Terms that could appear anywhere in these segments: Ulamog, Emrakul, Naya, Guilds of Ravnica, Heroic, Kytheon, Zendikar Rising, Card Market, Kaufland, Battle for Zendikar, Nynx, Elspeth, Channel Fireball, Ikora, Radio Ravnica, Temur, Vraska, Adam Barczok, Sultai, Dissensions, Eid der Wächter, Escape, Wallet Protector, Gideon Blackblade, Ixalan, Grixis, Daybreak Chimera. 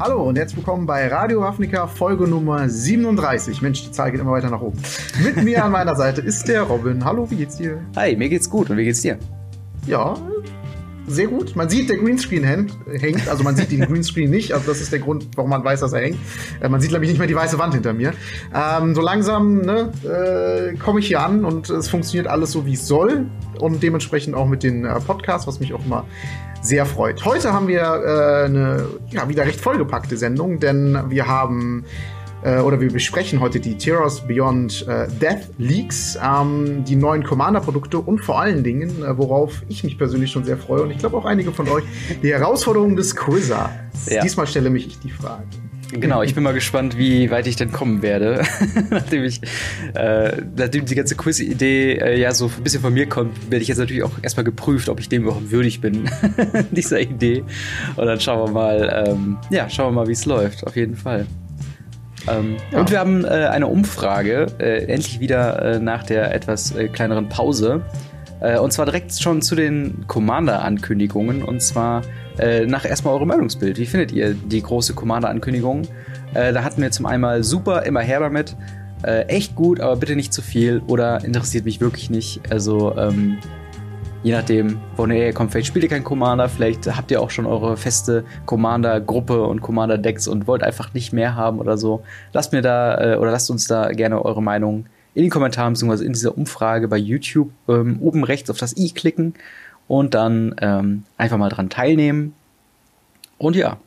Hallo und herzlich willkommen bei Radio Ravnica, Folge Nummer 37. Mensch, die Zahl geht immer weiter nach oben. Mit mir an meiner Seite ist der Robin. Hallo, wie geht's dir? Hi, mir geht's gut. Und wie geht's dir? Ja, sehr gut. Man sieht, der Greenscreen hängt. Also man sieht den Greenscreen nicht. Also das ist der Grund, warum man weiß, dass er hängt. Man sieht nämlich nicht mehr die weiße Wand hinter mir. So langsam komme ich hier an und es funktioniert alles so, wie es soll. Und dementsprechend auch mit den Podcasts, was mich auch immer sehr freut. Heute haben wir eine wieder recht vollgepackte Sendung, denn wir haben wir besprechen heute die Theros Beyond Death Leaks, die neuen Commander-Produkte und vor allen Dingen, worauf ich mich persönlich schon sehr freue und ich glaube auch einige von euch, die Herausforderung des Quizards. Ja. Diesmal stelle mich ich die Frage. Genau, ich bin mal gespannt, wie weit ich denn kommen werde, nachdem die ganze Quiz-Idee so ein bisschen von mir kommt, werde ich jetzt natürlich auch erstmal geprüft, ob ich dem überhaupt würdig bin, dieser Idee. Und dann schauen wir mal, wie es läuft, auf jeden Fall. Und wir haben eine Umfrage, endlich wieder nach der etwas kleineren Pause. Und zwar direkt schon zu den Commander-Ankündigungen. Und zwar nach erstmal eurem Meinungsbild. Wie findet ihr die große Commander-Ankündigung? Da hatten wir zum einen super, immer her damit. Echt gut, aber bitte nicht zu viel. Oder interessiert mich wirklich nicht. Also je nachdem, woher ihr kommt, vielleicht spielt ihr kein Commander. Vielleicht habt ihr auch schon eure feste Commander-Gruppe und Commander-Decks und wollt einfach nicht mehr haben oder so. Lasst uns da gerne eure Meinung in den Kommentaren bzw. in dieser Umfrage bei YouTube oben rechts auf das i klicken und dann einfach mal dran teilnehmen. Und ja,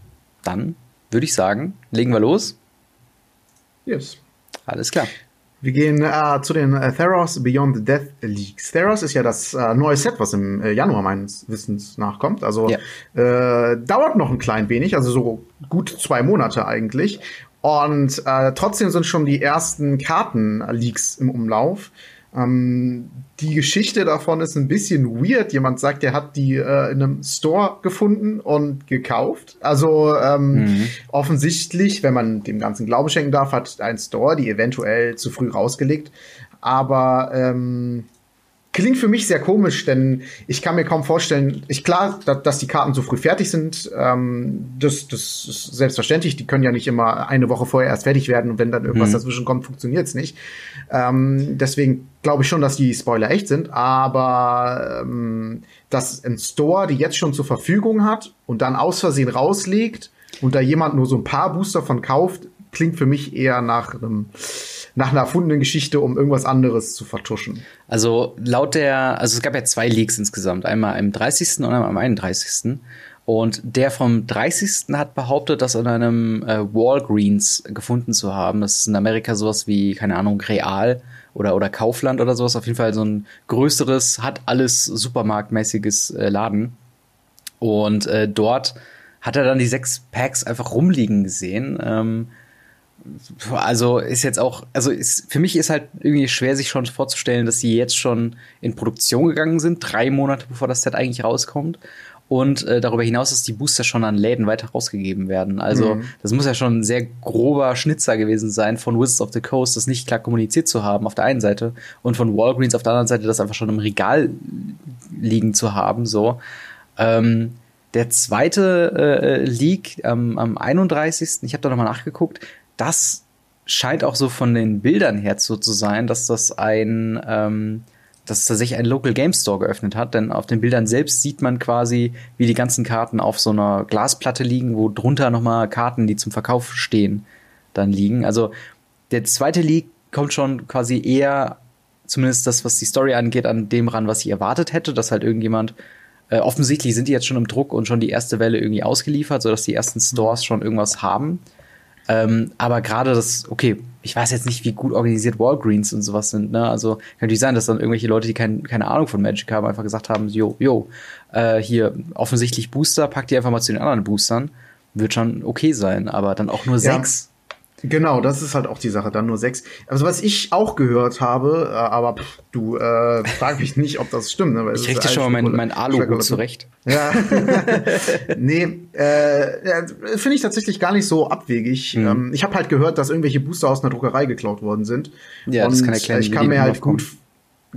dann würde ich sagen, legen wir los. Yes. Alles klar. Wir gehen zu den Theros Beyond the Death Leaks. Theros ist ja das neue Set, was im Januar meines Wissens nachkommt. Also dauert noch ein klein wenig, also so gut 2 Monate eigentlich. Und trotzdem sind schon die ersten Karten-Leaks im Umlauf. Die Geschichte davon ist ein bisschen weird. Jemand sagt, er hat die in einem Store gefunden und gekauft. Also offensichtlich, wenn man dem Ganzen Glauben schenken darf, hat ein Store die eventuell zu früh rausgelegt. Aber klingt für mich sehr komisch, denn ich kann mir kaum vorstellen, dass die Karten so früh fertig sind, das ist selbstverständlich, die können ja nicht immer eine Woche vorher erst fertig werden und wenn dann irgendwas dazwischen kommt, funktioniert's nicht. Deswegen glaube ich schon, dass die Spoiler echt sind, aber dass ein Store die jetzt schon zur Verfügung hat und dann aus Versehen rauslegt und da jemand nur so ein paar Booster von kauft, klingt für mich eher nach einer erfundenen Geschichte, um irgendwas anderes zu vertuschen. Also es gab ja 2 Leaks insgesamt. Einmal am 30. und einmal am 31. Und der vom 30. hat behauptet, das in einem Walgreens gefunden zu haben. Das ist in Amerika sowas wie, keine Ahnung, Real oder Kaufland oder sowas. Auf jeden Fall so ein größeres, hat alles supermarktmäßiges Laden. Und dort hat er dann die 6 Packs einfach rumliegen gesehen. Also ist jetzt auch, für mich ist halt irgendwie schwer, sich schon vorzustellen, dass sie jetzt schon in Produktion gegangen sind, 3 Monate bevor das Set eigentlich rauskommt. Und darüber hinaus, dass die Booster schon an Läden weiter rausgegeben werden. Also das muss ja schon ein sehr grober Schnitzer gewesen sein, von Wizards of the Coast das nicht klar kommuniziert zu haben auf der einen Seite und von Walgreens auf der anderen Seite das einfach schon im Regal liegen zu haben. So. Der zweite Leak am 31., ich habe da nochmal nachgeguckt, das scheint auch so von den Bildern her so zu sein, dass dass tatsächlich ein Local Game Store geöffnet hat. Denn auf den Bildern selbst sieht man quasi, wie die ganzen Karten auf so einer Glasplatte liegen, wo drunter nochmal Karten, die zum Verkauf stehen, dann liegen. Also der zweite Leak kommt schon quasi eher, zumindest das, was die Story angeht, an dem ran, was ich erwartet hätte, dass halt irgendjemand offensichtlich sind die jetzt schon im Druck und schon die erste Welle irgendwie ausgeliefert, sodass die ersten Stores schon irgendwas haben. Aber gerade ich weiß jetzt nicht, wie gut organisiert Walgreens und sowas sind, ne? Also kann natürlich sein, dass dann irgendwelche Leute, die keine Ahnung von Magic haben, einfach gesagt haben, hier offensichtlich Booster, pack die einfach mal zu den anderen Boostern, wird schon okay sein, aber dann auch nur 6. Genau, das ist halt auch die Sache, dann nur 6. Also was ich auch gehört habe, aber frag mich nicht, ob das stimmt. Ne? Weil ich richte schon mal mein Alu-Hut zurecht. Ja. Finde ich tatsächlich gar nicht so abwegig. Ich habe halt gehört, dass irgendwelche Booster aus einer Druckerei geklaut worden sind. Ja, und das kann erklären, ich kann mir halt gut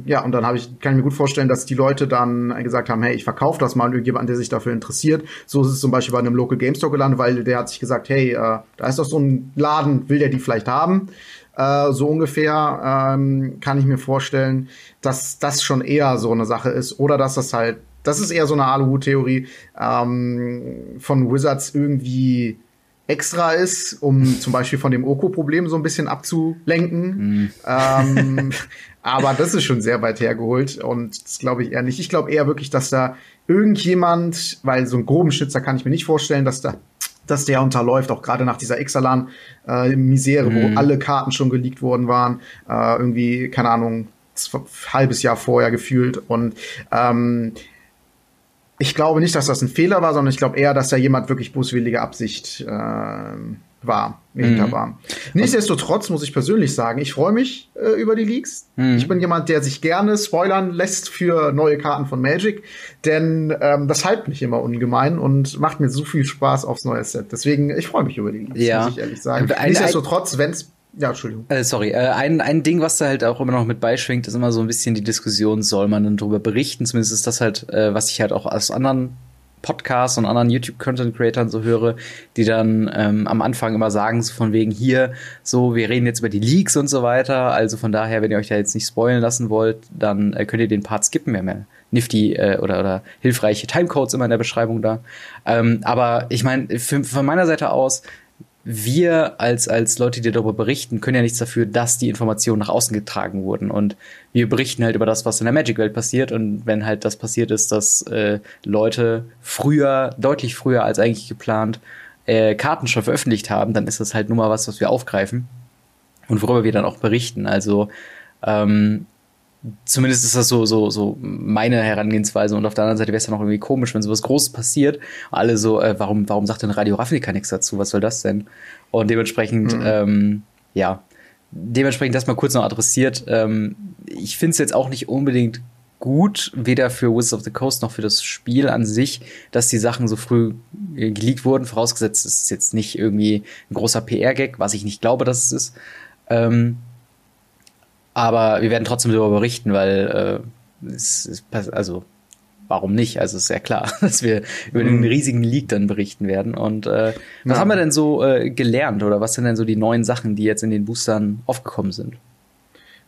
ja, und dann kann ich mir gut vorstellen, dass die Leute dann gesagt haben, hey, ich verkaufe das mal an irgendjemanden, der sich dafür interessiert. So ist es zum Beispiel bei einem Local Game Store gelandet, weil der hat sich gesagt, hey, da ist doch so ein Laden, will der die vielleicht haben? So ungefähr kann ich mir vorstellen, dass das schon eher so eine Sache ist. Oder dass das halt, das ist eher so eine Aluhut-Theorie von Wizards irgendwie extra ist, um zum Beispiel von dem Oko-Problem so ein bisschen abzulenken. Mm. Aber das ist schon sehr weit hergeholt und das glaube ich eher nicht. Ich glaube eher wirklich, dass da irgendjemand, weil so einen groben Schnitzer kann ich mir nicht vorstellen, dass der unterläuft, auch gerade nach dieser Ixalan-Misere, wo alle Karten schon geleakt worden waren, irgendwie, keine Ahnung, halbes Jahr vorher gefühlt. Und ich glaube nicht, dass das ein Fehler war, sondern ich glaube eher, dass da jemand wirklich böswillige Absicht war, hinter war. Nichtsdestotrotz muss ich persönlich sagen, ich freue mich über die Leaks. Mhm. Ich bin jemand, der sich gerne spoilern lässt für neue Karten von Magic, denn das hypt mich immer ungemein und macht mir so viel Spaß aufs neue Set. Deswegen, ich freue mich über die Leaks, ja, muss ich ehrlich sagen. Nichtsdestotrotz, wenn's ja, Entschuldigung. Ein Ding, was da halt auch immer noch mit beischwingt, ist immer so ein bisschen die Diskussion, soll man denn drüber berichten? Zumindest ist das halt, was ich halt auch aus anderen Podcasts und anderen YouTube-Content-Creatern so höre, die dann am Anfang immer sagen, so von wegen hier, so, wir reden jetzt über die Leaks und so weiter. Also von daher, wenn ihr euch da jetzt nicht spoilen lassen wollt, dann könnt ihr den Part skippen. Wir haben ja nifty oder hilfreiche Timecodes immer in der Beschreibung da. Aber ich meine, von meiner Seite aus, wir als Leute, die darüber berichten, können ja nichts dafür, dass die Informationen nach außen getragen wurden. Und wir berichten halt über das, was in der Magic-Welt passiert. Und wenn halt das passiert ist, dass Leute deutlich früher als eigentlich geplant, Karten schon veröffentlicht haben, dann ist das halt nur mal was wir aufgreifen und worüber wir dann auch berichten. Also zumindest ist das so meine Herangehensweise. Und auf der anderen Seite wäre es dann auch irgendwie komisch, wenn sowas Großes passiert. Alle so, warum sagt denn Radio Ravnica nichts dazu? Was soll das denn? Und dementsprechend, das mal kurz noch adressiert. Ich finde es jetzt auch nicht unbedingt gut, weder für Wizards of the Coast noch für das Spiel an sich, dass die Sachen so früh geleakt wurden. Vorausgesetzt, es ist jetzt nicht irgendwie ein großer PR-Gag, was ich nicht glaube, dass es ist. Aber wir werden trotzdem darüber berichten, weil warum nicht? Also ist ja klar, dass wir über den riesigen Leak dann berichten werden. Und was haben wir denn so gelernt oder was sind denn so die neuen Sachen, die jetzt in den Boostern aufgekommen sind?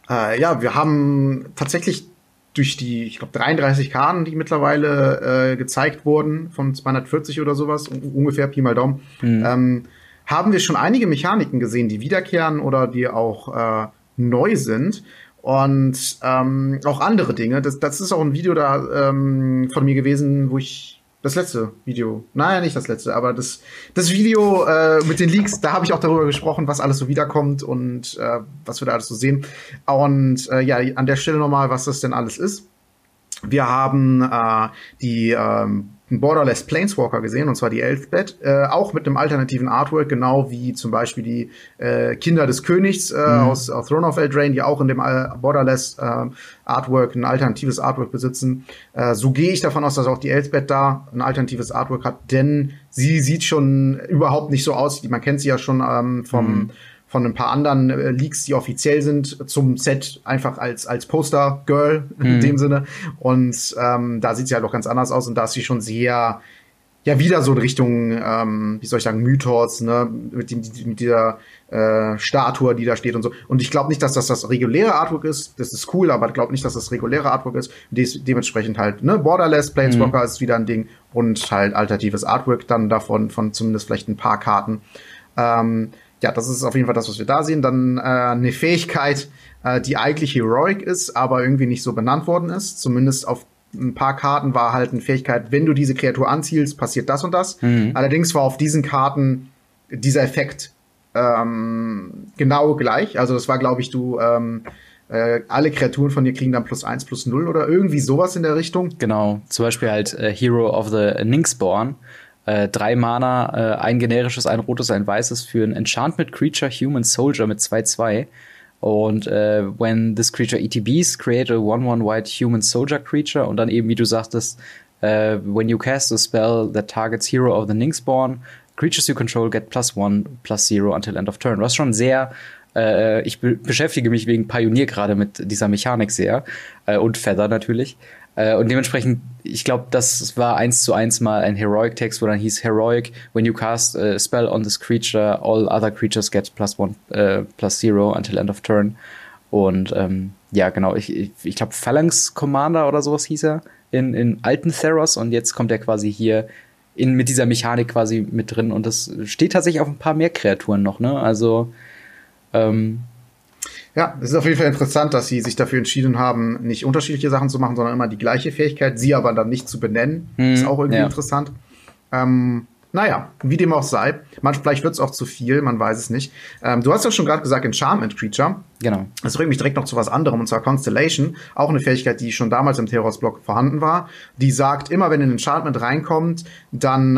Wir haben tatsächlich durch die, ich glaube, 33 Karten, die mittlerweile gezeigt wurden, von 240 oder sowas, ungefähr Pi mal Daumen, haben wir schon einige Mechaniken gesehen, die wiederkehren oder die auch neu sind und auch andere Dinge. Das ist auch ein Video da von mir gewesen, wo ich das letzte Video, naja, nicht das letzte, aber das Video mit den Leaks, da habe ich auch darüber gesprochen, was alles so wiederkommt und was wir da alles so sehen. Und an der Stelle nochmal, was das denn alles ist. Wir haben Borderless Planeswalker gesehen, und zwar die Elspeth, auch mit einem alternativen Artwork, genau wie zum Beispiel die Kinder des Königs aus Throne of Eldraine, die auch in dem Borderless Artwork ein alternatives Artwork besitzen. So gehe ich davon aus, dass auch die Elspeth da ein alternatives Artwork hat, denn sie sieht schon überhaupt nicht so aus. Man kennt sie ja schon von ein paar anderen Leaks, die offiziell sind, zum Set einfach als Poster-Girl in dem Sinne. Und da sieht sie halt auch ganz anders aus. Und da ist sie schon sehr, ja, wieder so in Richtung, wie soll ich sagen, Mythos, ne, mit dieser Statue, die da steht und so. Und ich glaube nicht, dass das reguläre Artwork ist. Das ist cool, aber ich glaube nicht, dass das reguläre Artwork ist. Dementsprechend halt, ne, Borderless Planeswalker ist wieder ein Ding. Und halt alternatives Artwork dann davon, von zumindest vielleicht ein paar Karten. Ja, das ist auf jeden Fall das, was wir da sehen. Dann eine Fähigkeit, die eigentlich Heroic ist, aber irgendwie nicht so benannt worden ist. Zumindest auf ein paar Karten war halt eine Fähigkeit, wenn du diese Kreatur anzielst, passiert das und das. Allerdings war auf diesen Karten dieser Effekt genau gleich. Also das war, glaube ich, du alle Kreaturen von dir kriegen dann +1/+0 oder irgendwie sowas in der Richtung. Genau, zum Beispiel halt Hero of the Nixborn. 3 Mana, ein generisches, ein rotes, ein weißes für ein Enchantment Creature Human Soldier mit 2/2. Und when this creature ETBs, create a 1/1 white human soldier creature. Und dann eben, wie du sagtest, when you cast a spell that targets Hero of the Nixborn, creatures you control get +1/+0 until end of turn. Was schon sehr ich beschäftige mich wegen Pioneer gerade mit dieser Mechanik sehr und Feather natürlich. Und dementsprechend, ich glaube, das war 1:1 mal ein Heroic-Text, wo dann hieß Heroic, when you cast a spell on this creature, all other creatures get +1/+0 until end of turn. Und ja, genau, ich glaube, Phalanx Commander oder sowas hieß er in alten Theros. Und jetzt kommt er quasi hier mit dieser Mechanik quasi mit drin. Und das steht tatsächlich auf ein paar mehr Kreaturen noch, ne? Also, ja, es ist auf jeden Fall interessant, dass sie sich dafür entschieden haben, nicht unterschiedliche Sachen zu machen, sondern immer die gleiche Fähigkeit, sie aber dann nicht zu benennen. Ist auch irgendwie interessant. Naja, wie dem auch sei. Vielleicht wird es auch zu viel, man weiß es nicht. Du hast ja schon gerade gesagt, Enchantment Creature. Genau. Das bringt mich direkt noch zu was anderem, und zwar Constellation. Auch eine Fähigkeit, die schon damals im Theros-Block vorhanden war. Die sagt, immer wenn ein Enchantment reinkommt, dann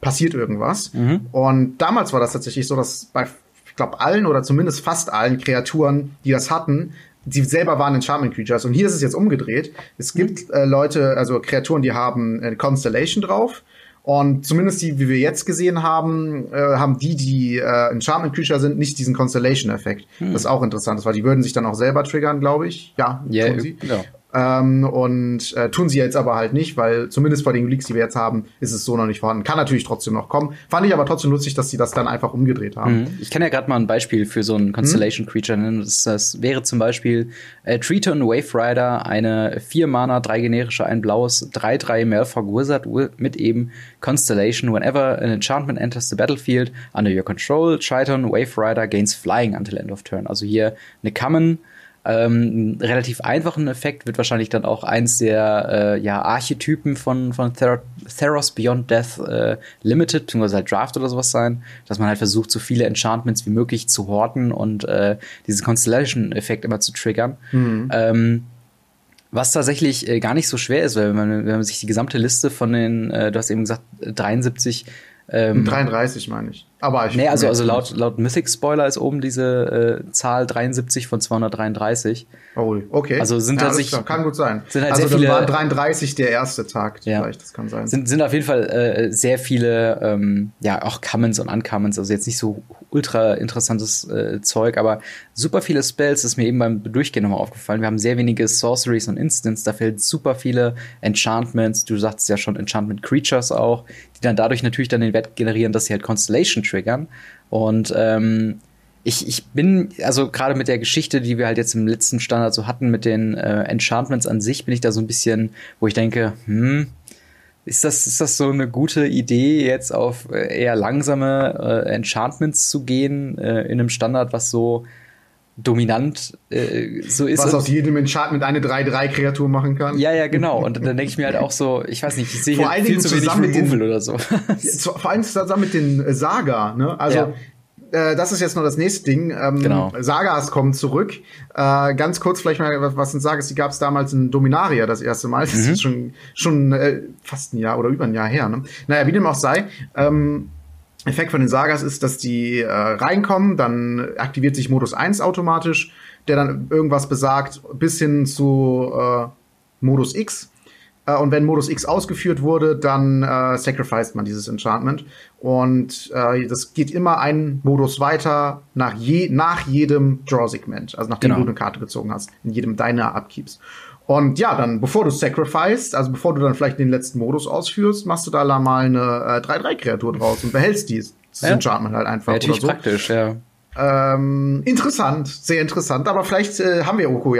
passiert irgendwas. Mhm. Und damals war das tatsächlich so, dass bei ich glaube, allen oder zumindest fast allen Kreaturen, die das hatten, die selber waren Enchantment Creatures. Und hier ist es jetzt umgedreht. Es gibt Leute, also Kreaturen, die haben Constellation drauf. Und zumindest die, wie wir jetzt gesehen haben, haben die Enchantment Creature sind, nicht diesen Constellation-Effekt. Das ist auch interessant. Das war, die würden sich dann auch selber triggern, glaube ich. Ja, yeah, tun sie. Ja. Tun sie jetzt aber halt nicht, weil zumindest bei den Leaks, die wir jetzt haben, ist es so noch nicht vorhanden. Kann natürlich trotzdem noch kommen. Fand ich aber trotzdem lustig, dass sie das dann einfach umgedreht haben. Ich kann ja gerade mal ein Beispiel für so einen Constellation-Creature nennen. Das wäre zum Beispiel Triton Wave Rider, eine 4-Mana, 3 generische, ein blaues, 3/3 Malphog Wizard mit eben Constellation. Whenever an enchantment enters the battlefield under your control, Triton Wave Rider gains flying until end of turn. Also hier eine Common. Relativ einfachen Effekt, wird wahrscheinlich dann auch eins der Archetypen von Theros Beyond Death Limited, beziehungsweise halt Draft oder sowas sein, dass man halt versucht, so viele Enchantments wie möglich zu horten und diesen Constellation-Effekt immer zu triggern. Was tatsächlich gar nicht so schwer ist, weil wenn man sich die gesamte Liste von den, du hast eben gesagt, 73 33 meine ich. Aber ich also laut Mythic Spoiler ist oben diese Zahl 73 von 233. Oh, okay. Also sind das sich kann gut sein. Sind halt also dann war 33 der erste Tag, vielleicht, das kann sein. Sind auf jeden Fall sehr viele auch Commons und Uncommons, also jetzt nicht so ultra interessantes Zeug, aber super viele Spells, das ist mir eben beim Durchgehen nochmal aufgefallen. Wir haben sehr wenige Sorceries und Instants, da fehlen super viele Enchantments, du sagst ja schon Enchantment Creatures auch, die dann dadurch natürlich dann den Wert generieren, dass sie halt Constellation triggern. Und ich bin, also gerade mit der Geschichte, die wir halt jetzt im letzten Standard so hatten, mit den Enchantments an sich, bin ich da so ein bisschen, wo ich denke, ist das so eine gute Idee, jetzt auf eher langsame Enchantments zu gehen in einem Standard, was so dominant so ist. Was aus jedem Enchantment eine 3/3-Kreatur machen kann. Ja, genau. Und dann denke ich mir halt auch so, ich weiß nicht, ich sehe hier viel zu wenig Removal oder so. Vor allem zusammen mit den Saga, ne? Also das ist jetzt noch das nächste Ding. Genau. Sagas kommen zurück. Ganz kurz vielleicht mal, was ein Sagas, die gab es damals in Dominaria das erste Mal. Das ist schon fast ein Jahr oder über ein Jahr her. Ne? Naja, wie dem auch sei, Effekt von den Sagas ist, dass die reinkommen, dann aktiviert sich Modus 1 automatisch, der dann irgendwas besagt, bis hin zu Modus X. Und wenn Modus X ausgeführt wurde, dann sacrificed man dieses Enchantment. Und das geht immer einen Modus weiter nach jedem Draw-Segment, also nachdem du eine Karte gezogen hast, in jedem deiner Upkeeps. Und ja, dann, bevor du sacrificed, also bevor du dann vielleicht den letzten Modus ausführst, machst du da mal eine 3/3-Kreatur draus und behältst die. Das Enchantment halt einfach oder so. Praktisch, ja. Interessant, sehr interessant. Aber vielleicht haben wir Oko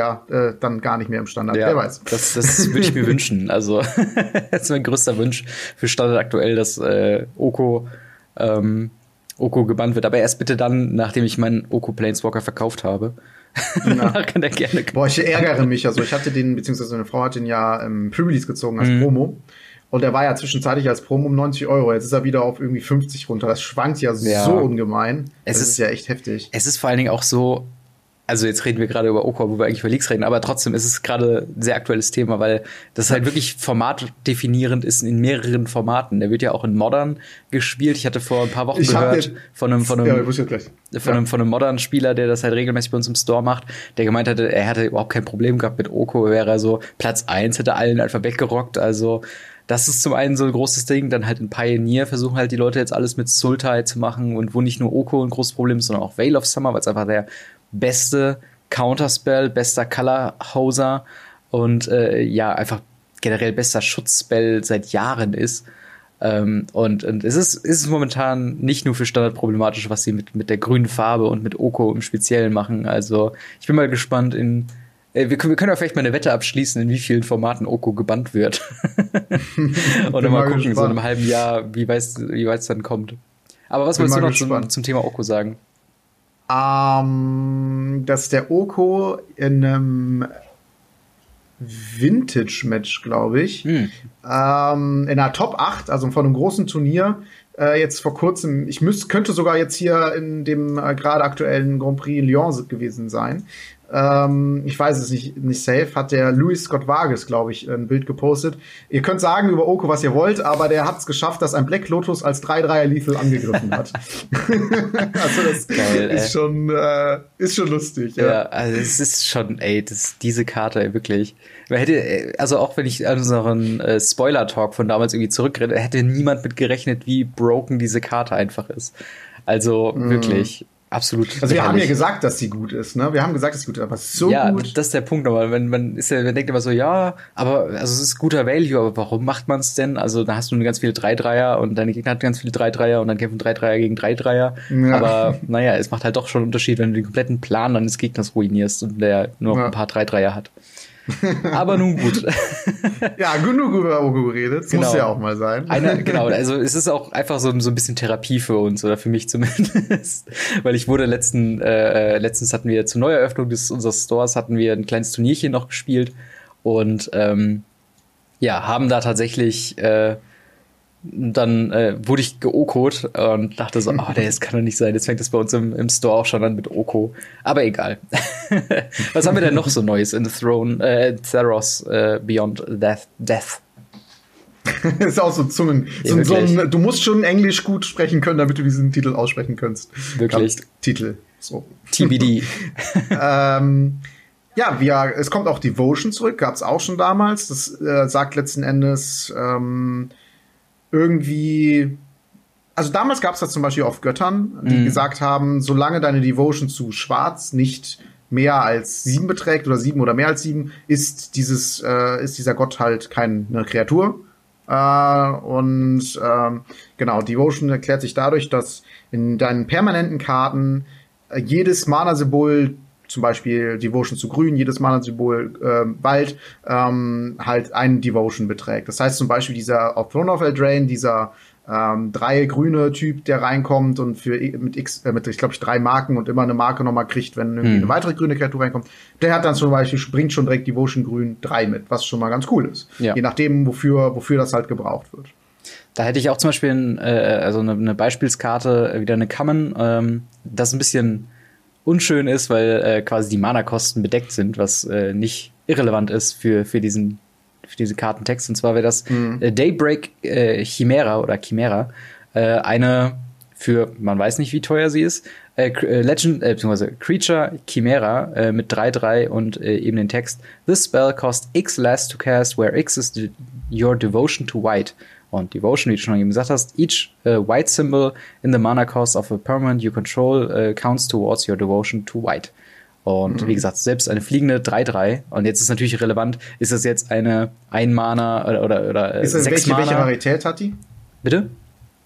dann gar nicht mehr im Standard. Ja, wer weiß. Das würde ich mir wünschen. Also, das ist mein größter Wunsch für Standard aktuell, dass Oko gebannt wird. Aber erst bitte dann, nachdem ich meinen Oko Planeswalker verkauft habe. Kann der gerne. Boah, ich ärgere mich. Also ich hatte den, beziehungsweise meine Frau hat den ja im Pre-Release gezogen als Promo. Und der war ja zwischenzeitlich als Promo um 90€. Jetzt ist er wieder auf irgendwie 50 runter. Das schwankt so ungemein. Das ist ja echt heftig. Es ist vor allen Dingen auch so, also jetzt reden wir gerade über Oko, wo wir eigentlich über Leaks reden, aber trotzdem ist es gerade ein sehr aktuelles Thema, weil das halt wirklich formatdefinierend ist in mehreren Formaten. Der wird ja auch in Modern gespielt. Ich hatte vor ein paar Wochen gehört von einem Modern-Spieler, der das halt regelmäßig bei uns im Store macht, der gemeint hatte, er hätte überhaupt kein Problem gehabt mit Oko, wäre er so Platz 1, hätte allen einfach weggerockt. Also das ist zum einen so ein großes Ding. Dann halt in Pioneer versuchen halt die Leute jetzt alles mit Sultai zu machen und wo nicht nur Oko ein großes Problem ist, sondern auch Veil of Summer, weil es einfach der beste Counterspell, bester Colorhauser und ja, einfach generell bester Schutzspell seit Jahren ist. Und es ist momentan nicht nur für Standard problematisch, was sie mit der grünen Farbe und mit Oko im Speziellen machen. Also ich bin mal gespannt wir können ja vielleicht mal eine Wette abschließen, in wie vielen Formaten Oko gebannt wird. Oder mal gucken, so in einem halben Jahr, wie weit es dann kommt. Aber was wolltest du noch zum Thema Oko sagen? Dass der Oko in einem Vintage-Match, glaube ich, in einer Top 8, also von einem großen Turnier, jetzt vor kurzem, könnte sogar jetzt hier in dem gerade aktuellen Grand Prix Lyon gewesen sein. Ich weiß es nicht safe, hat der Louis Scott Vargas, glaube ich, ein Bild gepostet. Ihr könnt sagen über Oko, was ihr wollt, aber der hat es geschafft, dass ein Black Lotus als 3-3er Lethal angegriffen hat. Also das Geil, ist schon lustig. Ja, also es ist schon, diese Karte, wirklich. Man hätte, also auch wenn ich an unseren Spoiler-Talk von damals irgendwie zurückrede, hätte niemand mit gerechnet, wie broken diese Karte einfach ist. Also wirklich. Absolut. Also wir haben ja gesagt, dass sie gut ist, ne? Wir haben gesagt, dass sie gut ist, aber so gut. Ja, das ist der Punkt nochmal. Man denkt immer so, ja, aber also es ist guter Value, aber warum macht man es denn? Also da hast du ganz viele 3-3er und deine Gegner hat ganz viele 3-3er und dann kämpfen 3-3er gegen 3-3er. Ja. Aber naja, es macht halt doch schon einen Unterschied, wenn du den kompletten Plan deines Gegners ruinierst und der nur noch ein paar 3-3er hat. Aber nun gut. Ja, genug über Oko geredet. Das muss ja auch mal sein. Also es ist auch einfach so ein bisschen Therapie für uns oder für mich zumindest. Weil ich wurde letztens hatten wir zur Neueröffnung unseres Stores ein kleines Turnierchen noch gespielt und haben da tatsächlich dann wurde ich geokot und dachte so, das kann doch nicht sein. Jetzt fängt das bei uns im Store auch schon an mit Oko. Aber egal. Was haben wir denn noch so Neues in Theros Beyond Death? Das ist auch so Zungen. Ja, du musst schon Englisch gut sprechen können, damit du diesen Titel aussprechen kannst. Wirklich? Titel. So. TBD. Es kommt auch Devotion zurück. Gab es auch schon damals. Das sagt letzten Endes irgendwie, also damals gab es das zum Beispiel auf Göttern, die gesagt haben, solange deine Devotion zu Schwarz nicht mehr als 7 beträgt oder 7 oder mehr als 7, ist dieser Gott halt keine Kreatur. Devotion erklärt sich dadurch, dass in deinen permanenten Karten jedes Mana-Symbol, zum Beispiel Devotion zu Grün, jedes Mana-Symbol Wald, halt einen Devotion beträgt. Das heißt zum Beispiel auf Throne of Eldraine, dieser 3 grüne Typ, der reinkommt und mit 3 Marken und immer eine Marke nochmal kriegt, wenn irgendwie eine weitere grüne Kreatur reinkommt, der hat dann zum Beispiel, bringt schon direkt Devotion Grün 3 mit, was schon mal ganz cool ist. Ja. Je nachdem, wofür das halt gebraucht wird. Da hätte ich auch zum Beispiel eine Beispielskarte, wieder eine Common, das ein bisschen unschön ist, weil quasi die Mana-Kosten bedeckt sind, was nicht irrelevant ist für diesen Kartentext. Und zwar wäre das Daybreak Chimera oder Chimera, eine für, man weiß nicht, wie teuer sie ist, beziehungsweise Creature Chimera mit 3/3 und eben den Text: This spell costs X less to cast, where X is your devotion to white. Und Devotion, wie du schon eben gesagt hast, each white symbol in the mana cost of a permanent you control counts towards your devotion to white. Und wie gesagt, selbst eine fliegende 3-3. Und jetzt ist natürlich relevant, ist das jetzt eine 1-Mana oder 6-Mana? Welche Rarität hat die? Bitte?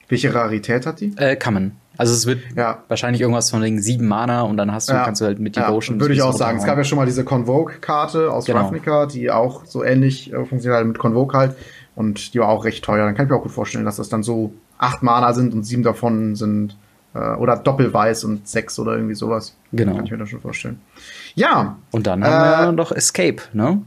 Welche Rarität hat die? Common. Also es wird wahrscheinlich irgendwas von wegen 7 Mana und dann kannst du halt mit Devotion. Würde ich auch sagen. Es gab ja schon mal diese Convoke-Karte aus Ravnica, die auch so ähnlich funktioniert halt mit Convoke halt. Und die war auch recht teuer. Dann kann ich mir auch gut vorstellen, dass das dann so 8 Mana sind und 7 davon sind oder doppelweiß und 6 oder irgendwie sowas. Genau. Kann ich mir das schon vorstellen. Ja. Und dann haben wir noch Escape, ne?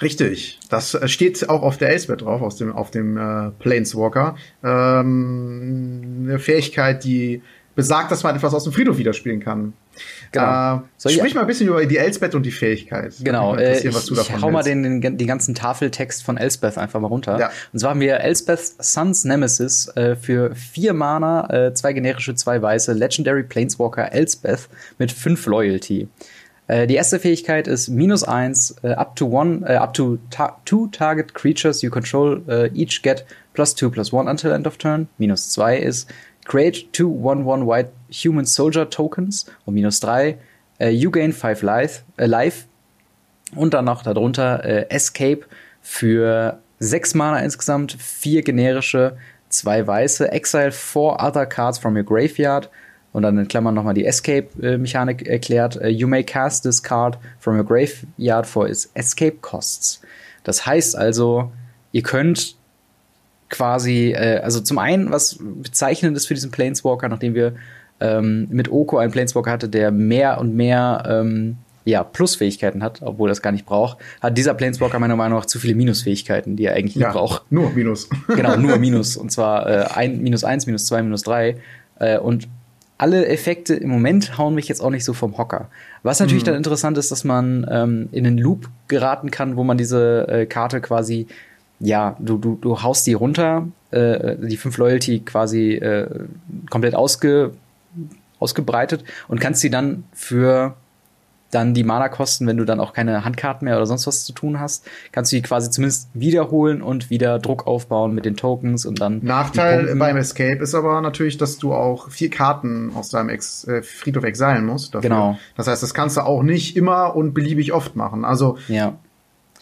Richtig. Das steht auch auf der Elspeth drauf, auf dem Planeswalker. Eine Fähigkeit, die besagt, dass man etwas aus dem Friedhof wieder spielen kann. Genau. Sprich mal ein bisschen über die Elspeth und die Fähigkeit. Genau. Ich hau mal den ganzen Tafeltext von Elspeth einfach mal runter. Ja. Und zwar haben wir Elspeth Sun's Nemesis für 4 Mana, 2 generische, 2 weiße, Legendary Planeswalker Elspeth mit 5 Loyalty. Die erste Fähigkeit ist -1, up to two target creatures you control each get +2/+1 until end of turn. -2 ist create 2/1/1 white human soldier tokens. Und -3, you gain 5 life. Und dann noch darunter Escape für 6 Mana insgesamt, 4 generische, 2 weiße. Exile 4 other cards from your graveyard. Und dann in Klammern nochmal die Escape-Mechanik erklärt. You may cast this card from your graveyard for its escape costs. Das heißt also, ihr könnt quasi, also zum einen, was bezeichnend ist für diesen Planeswalker, nachdem wir mit Oko einen Planeswalker hatte, der mehr und mehr Plusfähigkeiten hat, obwohl das gar nicht braucht, hat dieser Planeswalker meiner Meinung nach zu viele Minusfähigkeiten, die er eigentlich nicht braucht. Nur Minus. Genau, nur Minus. Und zwar -1, -2, -3. Und alle Effekte im Moment hauen mich jetzt auch nicht so vom Hocker. Was natürlich dann interessant ist, dass man in einen Loop geraten kann, wo man diese Karte quasi, du haust die runter, die 5 Loyalty quasi komplett ausgebreitet und kannst sie dann für dann die Mana-Kosten, wenn du dann auch keine Handkarten mehr oder sonst was zu tun hast, kannst du die quasi zumindest wiederholen und wieder Druck aufbauen mit den Tokens und dann. Nachteil beim Escape ist aber natürlich, dass du auch 4 Karten aus deinem Friedhof exilen musst dafür. Genau. Das heißt, das kannst du auch nicht immer und beliebig oft machen. Also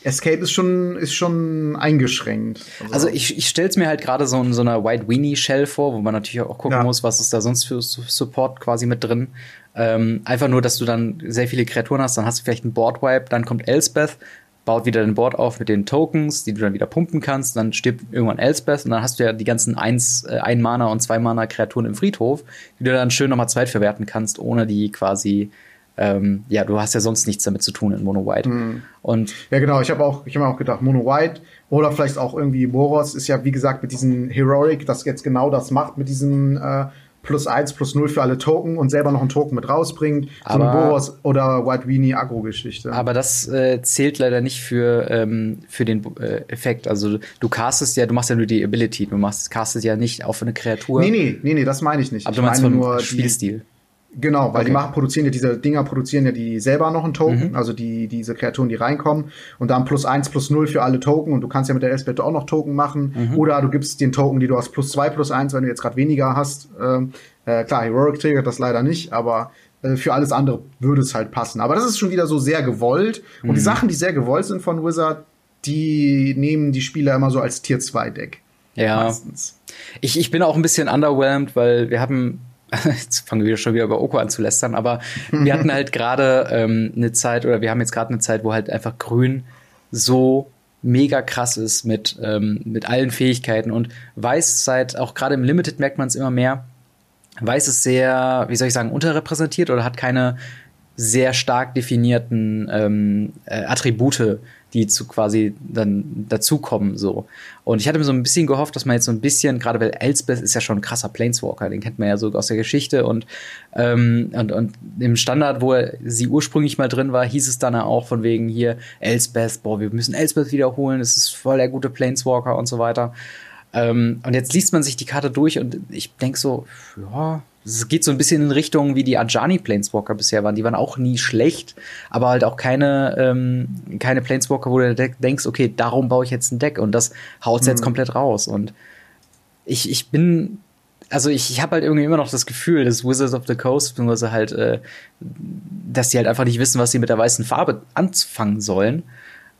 Escape ist schon eingeschränkt. Also ich stell's mir halt gerade so in so einer White Weenie Shell vor, wo man natürlich auch gucken muss, was ist da sonst für Support quasi mit drin. Einfach nur, dass du dann sehr viele Kreaturen hast, dann hast du vielleicht einen Boardwipe, dann kommt Elspeth, baut wieder dein Board auf mit den Tokens, die du dann wieder pumpen kannst, dann stirbt irgendwann Elspeth und dann hast du ja die ganzen 1-Mana- und 2-Mana-Kreaturen im Friedhof, die du dann schön nochmal zweitverwerten kannst, ohne die quasi du hast ja sonst nichts damit zu tun in Mono White. Und ja, genau, ich hab auch gedacht, Mono White oder vielleicht auch irgendwie Moros ist ja, wie gesagt, mit diesem Heroic, das jetzt genau das macht, mit diesem +1/+0 für alle Token und selber noch einen Token mit rausbringt. Aber, so eine Boros- oder White Weenie Agro-Geschichte. Aber das zählt leider nicht für den Effekt. Also du castest ja, du machst ja nur die Ability, castest ja nicht auf eine Kreatur. Nee, das meine ich nicht. Aber ich meine nur vom Spielstil. Genau, weil die produzieren ja die selber noch einen Token, also diese Kreaturen, die reinkommen und dann +1/+0 für alle Token und du kannst ja mit der Elspeth auch noch Token machen oder du gibst den Token, die du hast, +2/+1, wenn du jetzt gerade weniger hast. Klar, Heroic triggert das leider nicht, aber für alles andere würde es halt passen. Aber das ist schon wieder so sehr gewollt und die Sachen, die sehr gewollt sind von Wizard, die nehmen die Spieler immer so als Tier 2 Deck. Ja, meistens. Ich bin auch ein bisschen underwhelmed, weil wir haben jetzt fangen wir schon wieder über Oko an zu lästern, aber wir hatten halt gerade eine Zeit, wo halt einfach Grün so mega krass ist mit allen Fähigkeiten und Weiß seit, auch gerade im Limited merkt man es immer mehr, Weiß ist sehr, wie soll ich sagen, unterrepräsentiert oder hat keine sehr stark definierten Attribute, die zu quasi dann dazukommen, so. Und ich hatte mir so ein bisschen gehofft, dass man jetzt so ein bisschen, gerade weil Elspeth ist ja schon ein krasser Planeswalker, den kennt man ja so aus der Geschichte und im Standard, wo sie ursprünglich mal drin war, hieß es dann auch von wegen hier, Elspeth, wir müssen Elspeth wiederholen, es ist voll der gute Planeswalker und so weiter. Und jetzt liest man sich die Karte durch und ich denke so, es geht so ein bisschen in Richtung, wie die Ajani Planeswalker bisher waren. Die waren auch nie schlecht, aber halt auch keine Planeswalker, wo du denkst, okay, darum baue ich jetzt ein Deck und das haut's jetzt komplett raus. Und ich habe halt irgendwie immer noch das Gefühl, dass Wizards of the Coast, beziehungsweise halt, dass die halt einfach nicht wissen, was sie mit der weißen Farbe anfangen sollen.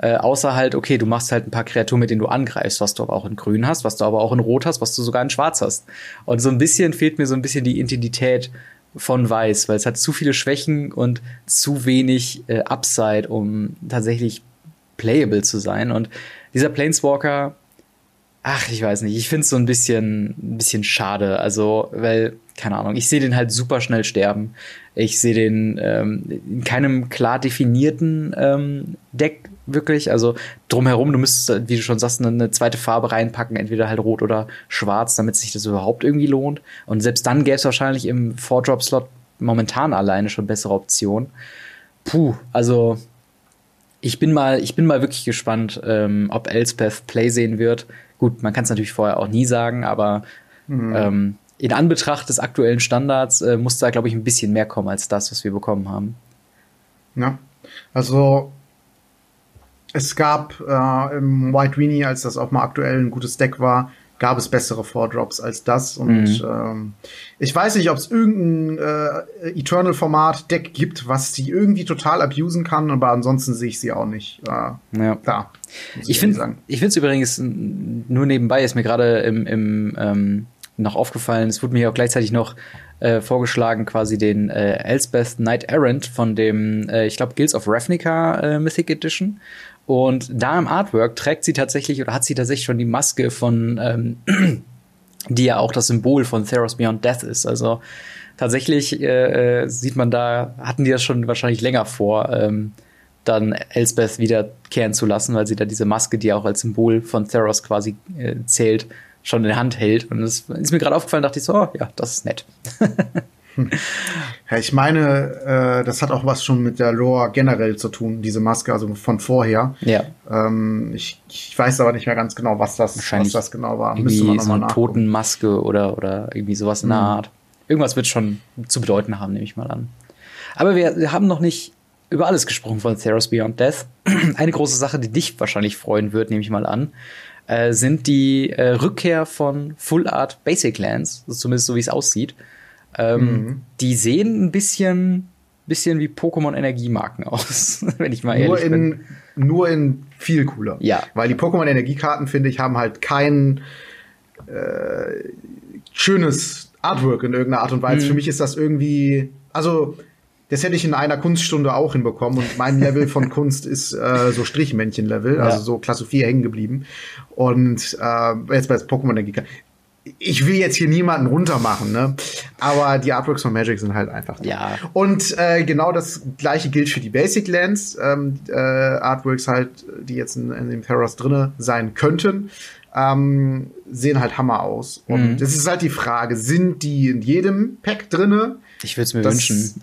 Außer halt, okay, du machst halt ein paar Kreaturen, mit denen du angreifst, was du aber auch in Grün hast, was du aber auch in Rot hast, was du sogar in Schwarz hast. Und so ein bisschen fehlt mir so ein bisschen die Identität von Weiß, weil es hat zu viele Schwächen und zu wenig Upside, um tatsächlich playable zu sein. Und dieser Planeswalker, ich weiß nicht, ich finde es so ein bisschen schade. Also, weil, keine Ahnung, ich sehe den halt super schnell sterben. Ich sehe den in keinem klar definierten Deck wirklich. Also drumherum, du müsstest, wie du schon sagst, eine zweite Farbe reinpacken, entweder halt Rot oder Schwarz, damit sich das überhaupt irgendwie lohnt. Und selbst dann gäbe es wahrscheinlich im 4-Drop-Slot momentan alleine schon bessere Optionen. Also ich bin mal wirklich gespannt, ob Elspeth Play sehen wird. Gut, man kann es natürlich vorher auch nie sagen, aber in Anbetracht des aktuellen Standards muss da, glaube ich, ein bisschen mehr kommen als das, was wir bekommen haben. Ja. Also es gab im White Weenie, als das auch mal aktuell ein gutes Deck war, gab es bessere 4-Drops als das. Und ich weiß nicht, ob es irgendein Eternal-Format-Deck gibt, was sie irgendwie total abusen kann, aber ansonsten sehe ich sie auch nicht da. Ich finde es übrigens, nur nebenbei ist mir gerade noch aufgefallen, es wurde mir auch gleichzeitig noch vorgeschlagen, quasi den Elspeth Knight Errant von dem, ich glaube, Guilds of Ravnica Mythic Edition. Und da im Artwork trägt sie tatsächlich oder hat sie tatsächlich schon die Maske von, die ja auch das Symbol von Theros Beyond Death ist. Also tatsächlich sieht man da, hatten die das schon wahrscheinlich länger vor, dann Elspeth wiederkehren zu lassen, weil sie da diese Maske, die auch als Symbol von Theros quasi zählt, schon in der Hand hält. Und das ist mir gerade aufgefallen, dachte ich so, oh, ja, das ist nett. Ja, ich meine, das hat auch was schon mit der Lore generell zu tun, diese Maske, also von vorher. Ja. Ich weiß aber nicht mehr ganz genau, was das genau war. Müsste man noch mal nachgucken. So eine Totenmaske oder irgendwie sowas in der Art. Irgendwas wird schon zu bedeuten haben, nehme ich mal an. Aber wir haben noch nicht über alles gesprochen von Theros Beyond Death. Eine große Sache, die dich wahrscheinlich freuen wird, nehme ich mal an, sind die Rückkehr von Full Art Basic Lands, zumindest so wie es aussieht. Die sehen ein bisschen wie Pokémon Energiemarken aus, wenn ich mal ehrlich bin. Nur in viel cooler. Ja. Weil die Pokémon Energiekarten, finde ich, haben halt kein schönes Artwork in irgendeiner Art und Weise. Für mich ist das irgendwie, also das hätte ich in einer Kunststunde auch hinbekommen. Und mein Level von Kunst ist so Strichmännchen-Level, also so Klasse 4 hängen geblieben. Und jetzt bei Pokémon Energiekarten. Ich will jetzt hier niemanden runtermachen, ne? Aber die Artworks von Magic sind halt einfach da. Und genau das gleiche gilt für die Basic Lands. Artworks halt, die jetzt in dem Theros drinne sein könnten, sehen halt Hammer aus. Und das ist halt die Frage, sind die in jedem Pack drinne? Ich würde es mir wünschen.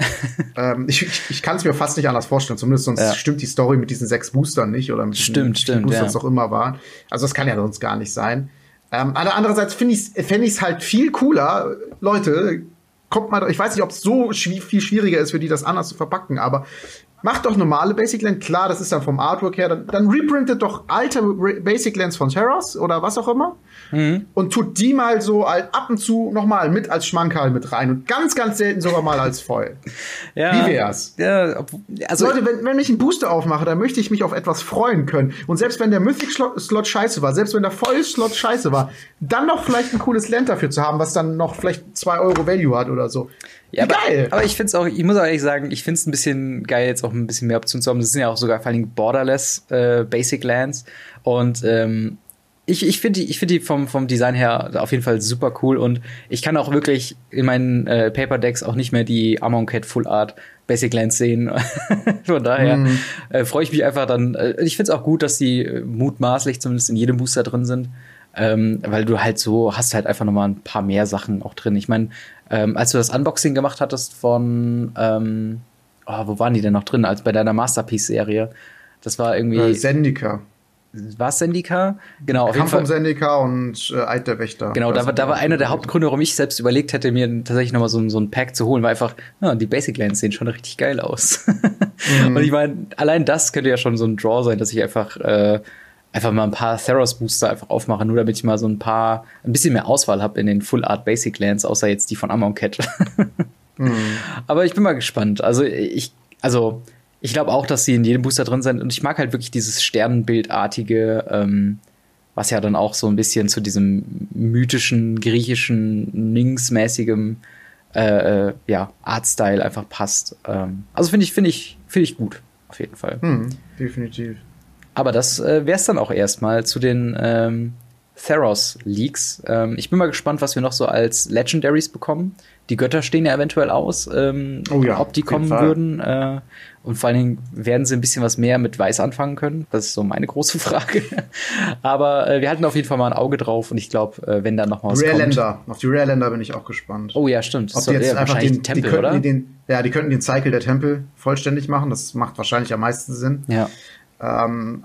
Ich kann es mir fast nicht anders vorstellen. Zumindest sonst stimmt die Story mit diesen 6 Boostern nicht. Oder mit den Boostern, auch immer waren. Also das kann ja sonst gar nicht sein. Andererseits fände ich es halt viel cooler, Leute, kommt mal, ich weiß nicht, ob es so viel schwieriger ist, für die das anders zu verpacken, aber macht doch normale Basic Lands, klar, das ist dann vom Artwork her, dann reprintet doch alte Basic Lands von Theros oder was auch immer und tut die mal so ab und zu nochmal mit als Schmankerl mit rein und ganz, ganz selten sogar mal als Foil. Ja, wie wär's? Ja, also Leute, wenn ich einen Booster aufmache, dann möchte ich mich auf etwas freuen können. Und selbst wenn der Mythic-Slot scheiße war, selbst wenn der Foil-Slot scheiße war, dann noch vielleicht ein cooles Land dafür zu haben, was dann noch vielleicht 2 € Value hat oder so. Ja, geil! Aber ich find's auch, ich muss auch ehrlich sagen, ich find's ein bisschen geil, jetzt auch ein bisschen mehr Optionen zu haben. Das sind ja auch sogar vor allem Borderless Basic Lands. Und ich finde die vom Design her auf jeden Fall super cool. Und ich kann auch wirklich in meinen Paper Decks auch nicht mehr die Amonkhet Full Art Basic Lands sehen. Von daher freue ich mich einfach dann. Ich find's auch gut, dass die mutmaßlich zumindest in jedem Booster drin sind. Weil du halt so hast halt einfach nochmal ein paar mehr Sachen auch drin. Ich meine, als du das Unboxing gemacht hattest von wo waren die denn noch drin? Als bei deiner Masterpiece-Serie. Das war irgendwie Zendika. War es Zendika? Genau, auf jeden Fall. Kampf um Zendika und Eid der Wächter. Genau, da war einer der Hauptgründe, warum ich selbst überlegt hätte, mir tatsächlich nochmal so ein Pack zu holen, weil einfach, die Basic Lands sehen schon richtig geil aus. Und ich meine, allein das könnte ja schon so ein Draw sein, dass ich einfach mal ein paar Theros-Booster einfach aufmachen, nur damit ich mal so ein bisschen mehr Auswahl habe in den Full-Art-Basic-Lands, außer jetzt die von Amonkhet. Aber ich bin mal gespannt. Also ich glaube auch, dass sie in jedem Booster drin sind. Und ich mag halt wirklich dieses Sternenbildartige, was ja dann auch so ein bisschen zu diesem mythischen, griechischen, Nynx-mäßigem Artstyle einfach passt. Also finde ich gut, auf jeden Fall. Definitiv. Aber das wäre es dann auch erstmal zu den Theros-Leaks. Ich bin mal gespannt, was wir noch so als Legendaries bekommen. Die Götter stehen ja eventuell aus, ob die kommen würden. Und vor allen Dingen, werden sie ein bisschen was mehr mit Weiß anfangen können? Das ist so meine große Frage. Aber wir halten auf jeden Fall mal ein Auge drauf. Und ich glaube, wenn da noch mal was kommt. Auf die Rare Länder bin ich auch gespannt. Oh ja, stimmt. Ob die jetzt einfach den Tempel, oder? Die könnten den Cycle der Tempel vollständig machen. Das macht wahrscheinlich am meisten Sinn. Ja.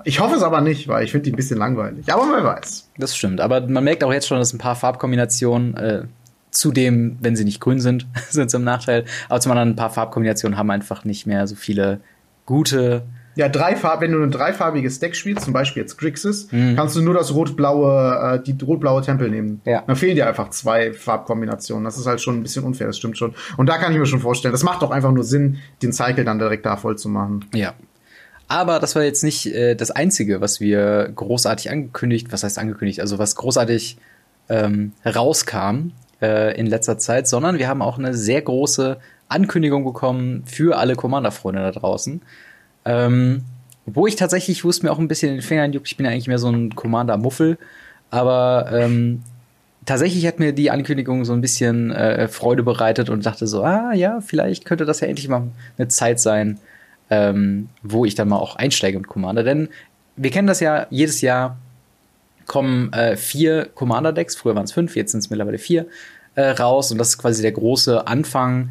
Ich hoffe es aber nicht, weil ich finde die ein bisschen langweilig. Aber wer weiß. Das stimmt. Aber man merkt auch jetzt schon, dass ein paar Farbkombinationen zudem, wenn sie nicht grün sind, sind sie im Nachteil. Aber zum anderen ein paar Farbkombinationen haben einfach nicht mehr so viele gute. Ja, wenn du ein dreifarbiges Deck spielst, zum Beispiel jetzt Grixis, kannst du nur das rot-blaue Tempel nehmen. Ja. Dann fehlen dir einfach zwei Farbkombinationen. Das ist halt schon ein bisschen unfair, das stimmt schon. Und da kann ich mir schon vorstellen, das macht doch einfach nur Sinn, den Cycle dann direkt da voll zu machen. Ja. Aber das war jetzt nicht das Einzige, was wir großartig also was großartig rauskam in letzter Zeit, sondern wir haben auch eine sehr große Ankündigung bekommen für alle Commander-Freunde da draußen. Wo ich tatsächlich, wo es mir auch ein bisschen in den Fingern juckt, ich bin ja eigentlich mehr so ein Commander-Muffel, aber tatsächlich hat mir die Ankündigung so ein bisschen Freude bereitet und dachte so, vielleicht könnte das ja endlich mal eine Zeit sein, wo ich dann mal auch einsteige mit Commander. Denn wir kennen das ja, jedes Jahr kommen 4 Commander-Decks, früher waren es 5, jetzt sind es mittlerweile 4, raus. Und das ist quasi der große Anfang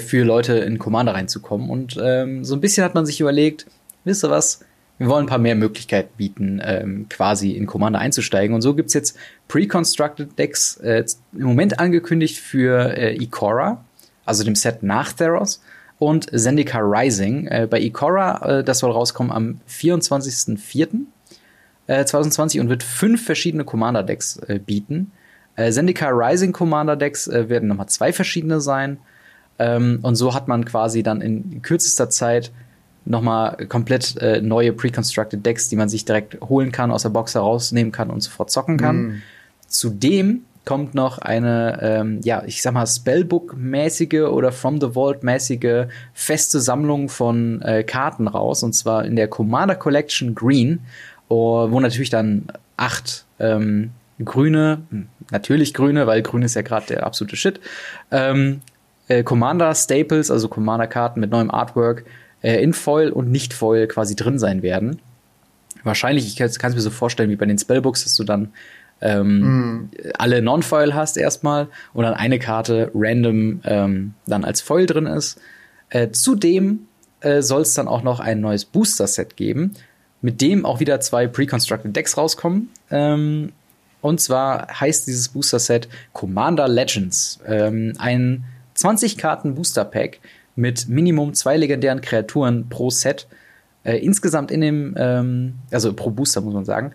für Leute in Commander reinzukommen. Und so ein bisschen hat man sich überlegt, wisst ihr was, wir wollen ein paar mehr Möglichkeiten bieten, quasi in Commander einzusteigen. Und so gibt es jetzt Pre-Constructed Decks, im Moment angekündigt für Ikora, also dem Set nach Theros, und Zendikar Rising. Bei Ikora, das soll rauskommen am 24.04.2020 und wird 5 verschiedene Commander-Decks bieten. Zendikar Rising Commander-Decks werden nochmal 2 verschiedene sein. Und so hat man quasi dann in kürzester Zeit nochmal komplett neue Pre-Constructed Decks, die man sich direkt holen kann, aus der Box herausnehmen kann und sofort zocken kann. Zudem kommt noch eine, ich sag mal, Spellbook-mäßige oder From the Vault-mäßige feste Sammlung von Karten raus. Und zwar in der Commander Collection Green, wo natürlich dann 8 grüne, weil grün ist ja gerade der absolute Shit, Commander-Staples, also Commander-Karten mit neuem Artwork, in Foil und Nicht-Foil quasi drin sein werden. Wahrscheinlich, ich kann es mir so vorstellen, wie bei den Spellbooks, dass du dann alle Non-Foil hast erstmal und dann eine Karte random dann als Foil drin ist. Zudem soll es dann auch noch ein neues Booster-Set geben, mit dem auch wieder 2 Pre-Constructed Decks rauskommen. Und zwar heißt dieses Booster-Set Commander Legends. Ein 20-Karten-Booster-Pack mit Minimum 2 legendären Kreaturen pro Set. Insgesamt in dem, also pro Booster muss man sagen.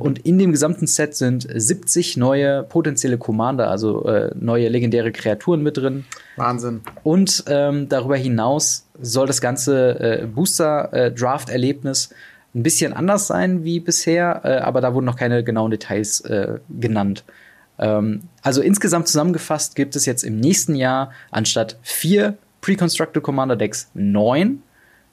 Und in dem gesamten Set sind 70 neue potenzielle Commander, also neue legendäre Kreaturen mit drin. Wahnsinn. Und darüber hinaus soll das ganze Booster-Draft-Erlebnis ein bisschen anders sein wie bisher, aber da wurden noch keine genauen Details genannt. Also insgesamt zusammengefasst gibt es jetzt im nächsten Jahr anstatt 4 Pre-Constructed Commander Decks 9.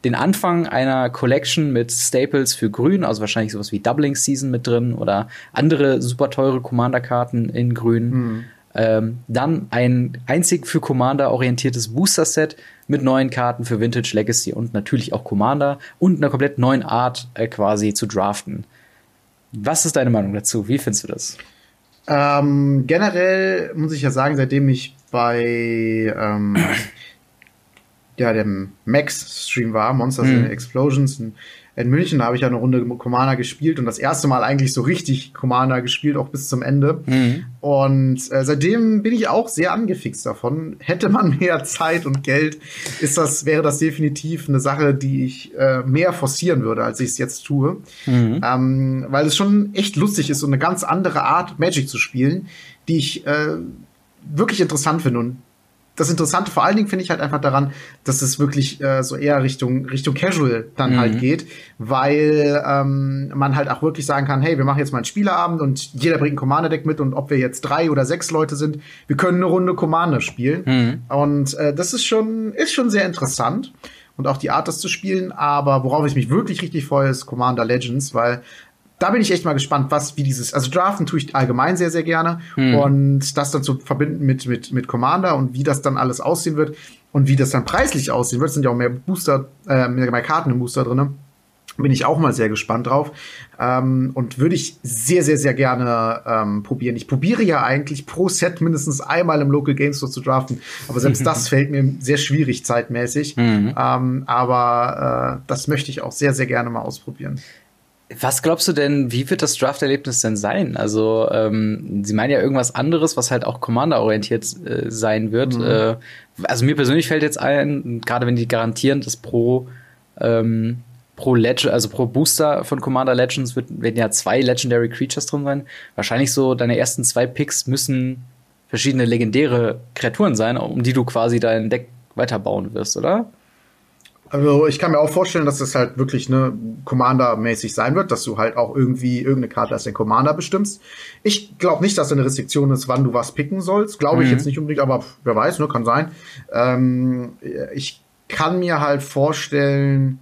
Den Anfang einer Collection mit Staples für Grün, also wahrscheinlich sowas wie Doubling Season mit drin oder andere super teure Commander-Karten in Grün. Dann ein einzig für Commander orientiertes Booster-Set mit neuen Karten für Vintage, Legacy und natürlich auch Commander und einer komplett neuen Art quasi zu draften. Was ist deine Meinung dazu? Wie findest du das? Generell muss ich ja sagen, seitdem ich bei dem Max-Stream war, Monsters and Explosions in München, da habe ich ja eine Runde Commander gespielt und das erste Mal eigentlich so richtig Commander gespielt, auch bis zum Ende. Und seitdem bin ich auch sehr angefixt davon. Hätte man mehr Zeit und Geld, wäre das definitiv eine Sache, die ich mehr forcieren würde, als ich es jetzt tue. Weil es schon echt lustig ist, so eine ganz andere Art Magic zu spielen, die ich wirklich interessant finde. Und das Interessante vor allen Dingen finde ich halt einfach daran, dass es wirklich so eher Richtung Casual dann halt geht, weil man halt auch wirklich sagen kann, hey, wir machen jetzt mal einen Spieleabend und jeder bringt ein Commander-Deck mit und ob wir jetzt 3 oder 6 Leute sind, wir können eine Runde Commander spielen. Und das ist schon sehr interessant und auch die Art, das zu spielen, aber worauf ich mich wirklich richtig freue, ist Commander Legends, weil da bin ich echt mal gespannt, also Draften tue ich allgemein sehr, sehr gerne. Und das dann zu verbinden mit Commander und wie das dann alles aussehen wird und wie das dann preislich aussehen wird. Es sind ja auch mehr Karten im Booster drin. Bin ich auch mal sehr gespannt drauf. Und würde ich sehr, sehr, sehr gerne probieren. Ich probiere ja eigentlich pro Set mindestens einmal im Local Game Store zu draften. Aber selbst das fällt mir sehr schwierig zeitmäßig. Aber das möchte ich auch sehr, sehr gerne mal ausprobieren. Was glaubst du denn, wie wird das Draft-Erlebnis denn sein? Also, sie meinen ja irgendwas anderes, was halt auch Commander-orientiert sein wird. Also mir persönlich fällt jetzt ein, gerade wenn die garantieren, dass pro pro Booster von Commander Legends werden ja 2 Legendary Creatures drin sein. Wahrscheinlich so deine ersten 2 Picks müssen verschiedene legendäre Kreaturen sein, um die du quasi dein Deck weiterbauen wirst, oder? Also ich kann mir auch vorstellen, dass das halt wirklich ne Commander-mäßig sein wird, dass du halt auch irgendwie irgendeine Karte als den Commander bestimmst. Ich glaube nicht, dass da eine Restriktion ist, wann du was picken sollst. Glaube ich jetzt nicht unbedingt, aber wer weiß, ne, kann sein. Ich kann mir halt vorstellen,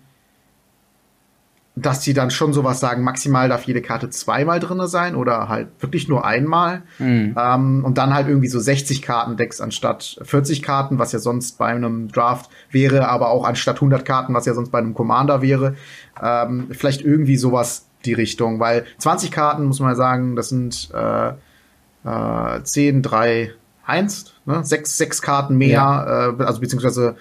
dass die dann schon sowas sagen, maximal darf jede Karte 2-mal drin sein oder halt wirklich nur 1-mal. Und dann halt irgendwie so 60-Karten-Decks anstatt 40 Karten, was ja sonst bei einem Draft wäre, aber auch anstatt 100 Karten, was ja sonst bei einem Commander wäre. Vielleicht irgendwie sowas die Richtung, weil 20 Karten, muss man ja sagen, das sind 10, 3, 1, ne? 6 Karten mehr, ja. Also beziehungsweise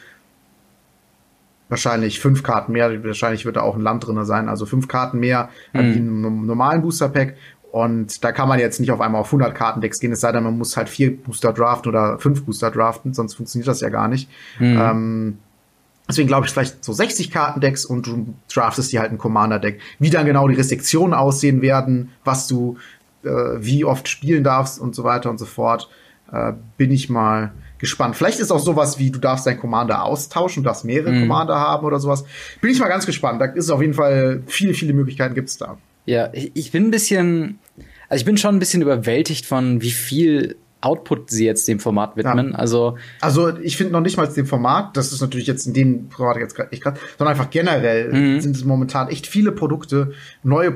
wahrscheinlich 5 Karten mehr, wahrscheinlich wird da auch ein Land drin sein, also 5 Karten mehr als im normalen Booster-Pack. Und da kann man jetzt nicht auf einmal auf 100 Karten-Decks gehen, es sei denn, man muss halt 4 Booster draften oder 5 Booster draften, sonst funktioniert das ja gar nicht. Deswegen glaube ich, vielleicht so 60 Karten-Decks und du draftest dir halt ein Commander-Deck. Wie dann genau die Restriktionen aussehen werden, was du wie oft spielen darfst und so weiter und so fort, bin ich mal gespannt. Vielleicht ist auch sowas wie, du darfst deinen Commander austauschen, du darfst mehrere Commander haben oder sowas. Bin ich mal ganz gespannt. Da ist auf jeden Fall viele, viele Möglichkeiten gibt's da. Ja, ich bin schon ein bisschen überwältigt von, wie viel Output sie jetzt dem Format widmen. Ja. Also ich finde noch nicht mal dem Format, das ist natürlich jetzt in dem Format jetzt gerade nicht gerade, sondern einfach generell sind es momentan echt viele Produkte, neue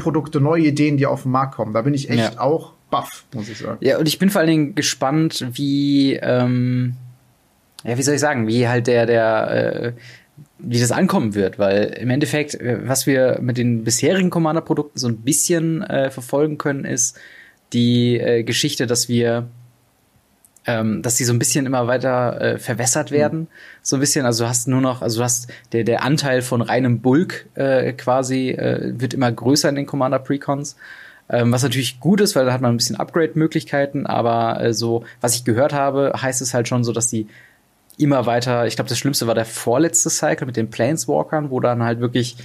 Ideen, die auf den Markt kommen. Da bin ich echt auch baff, muss ich sagen. Ja, und ich bin vor allen Dingen gespannt, wie halt wie das ankommen wird, weil im Endeffekt, was wir mit den bisherigen Commander-Produkten so ein bisschen verfolgen können, ist die Geschichte, dass wir dass die so ein bisschen immer weiter verwässert werden. So ein bisschen, also du hast nur noch, also du hast der Anteil von reinem Bulk wird immer größer in den Commander-Precons. Was natürlich gut ist, weil da hat man ein bisschen Upgrade-Möglichkeiten, aber so, was ich gehört habe, heißt es halt schon so, dass die immer weiter, ich glaube, das Schlimmste war der vorletzte Cycle mit den Planeswalkern, wo dann halt wirklich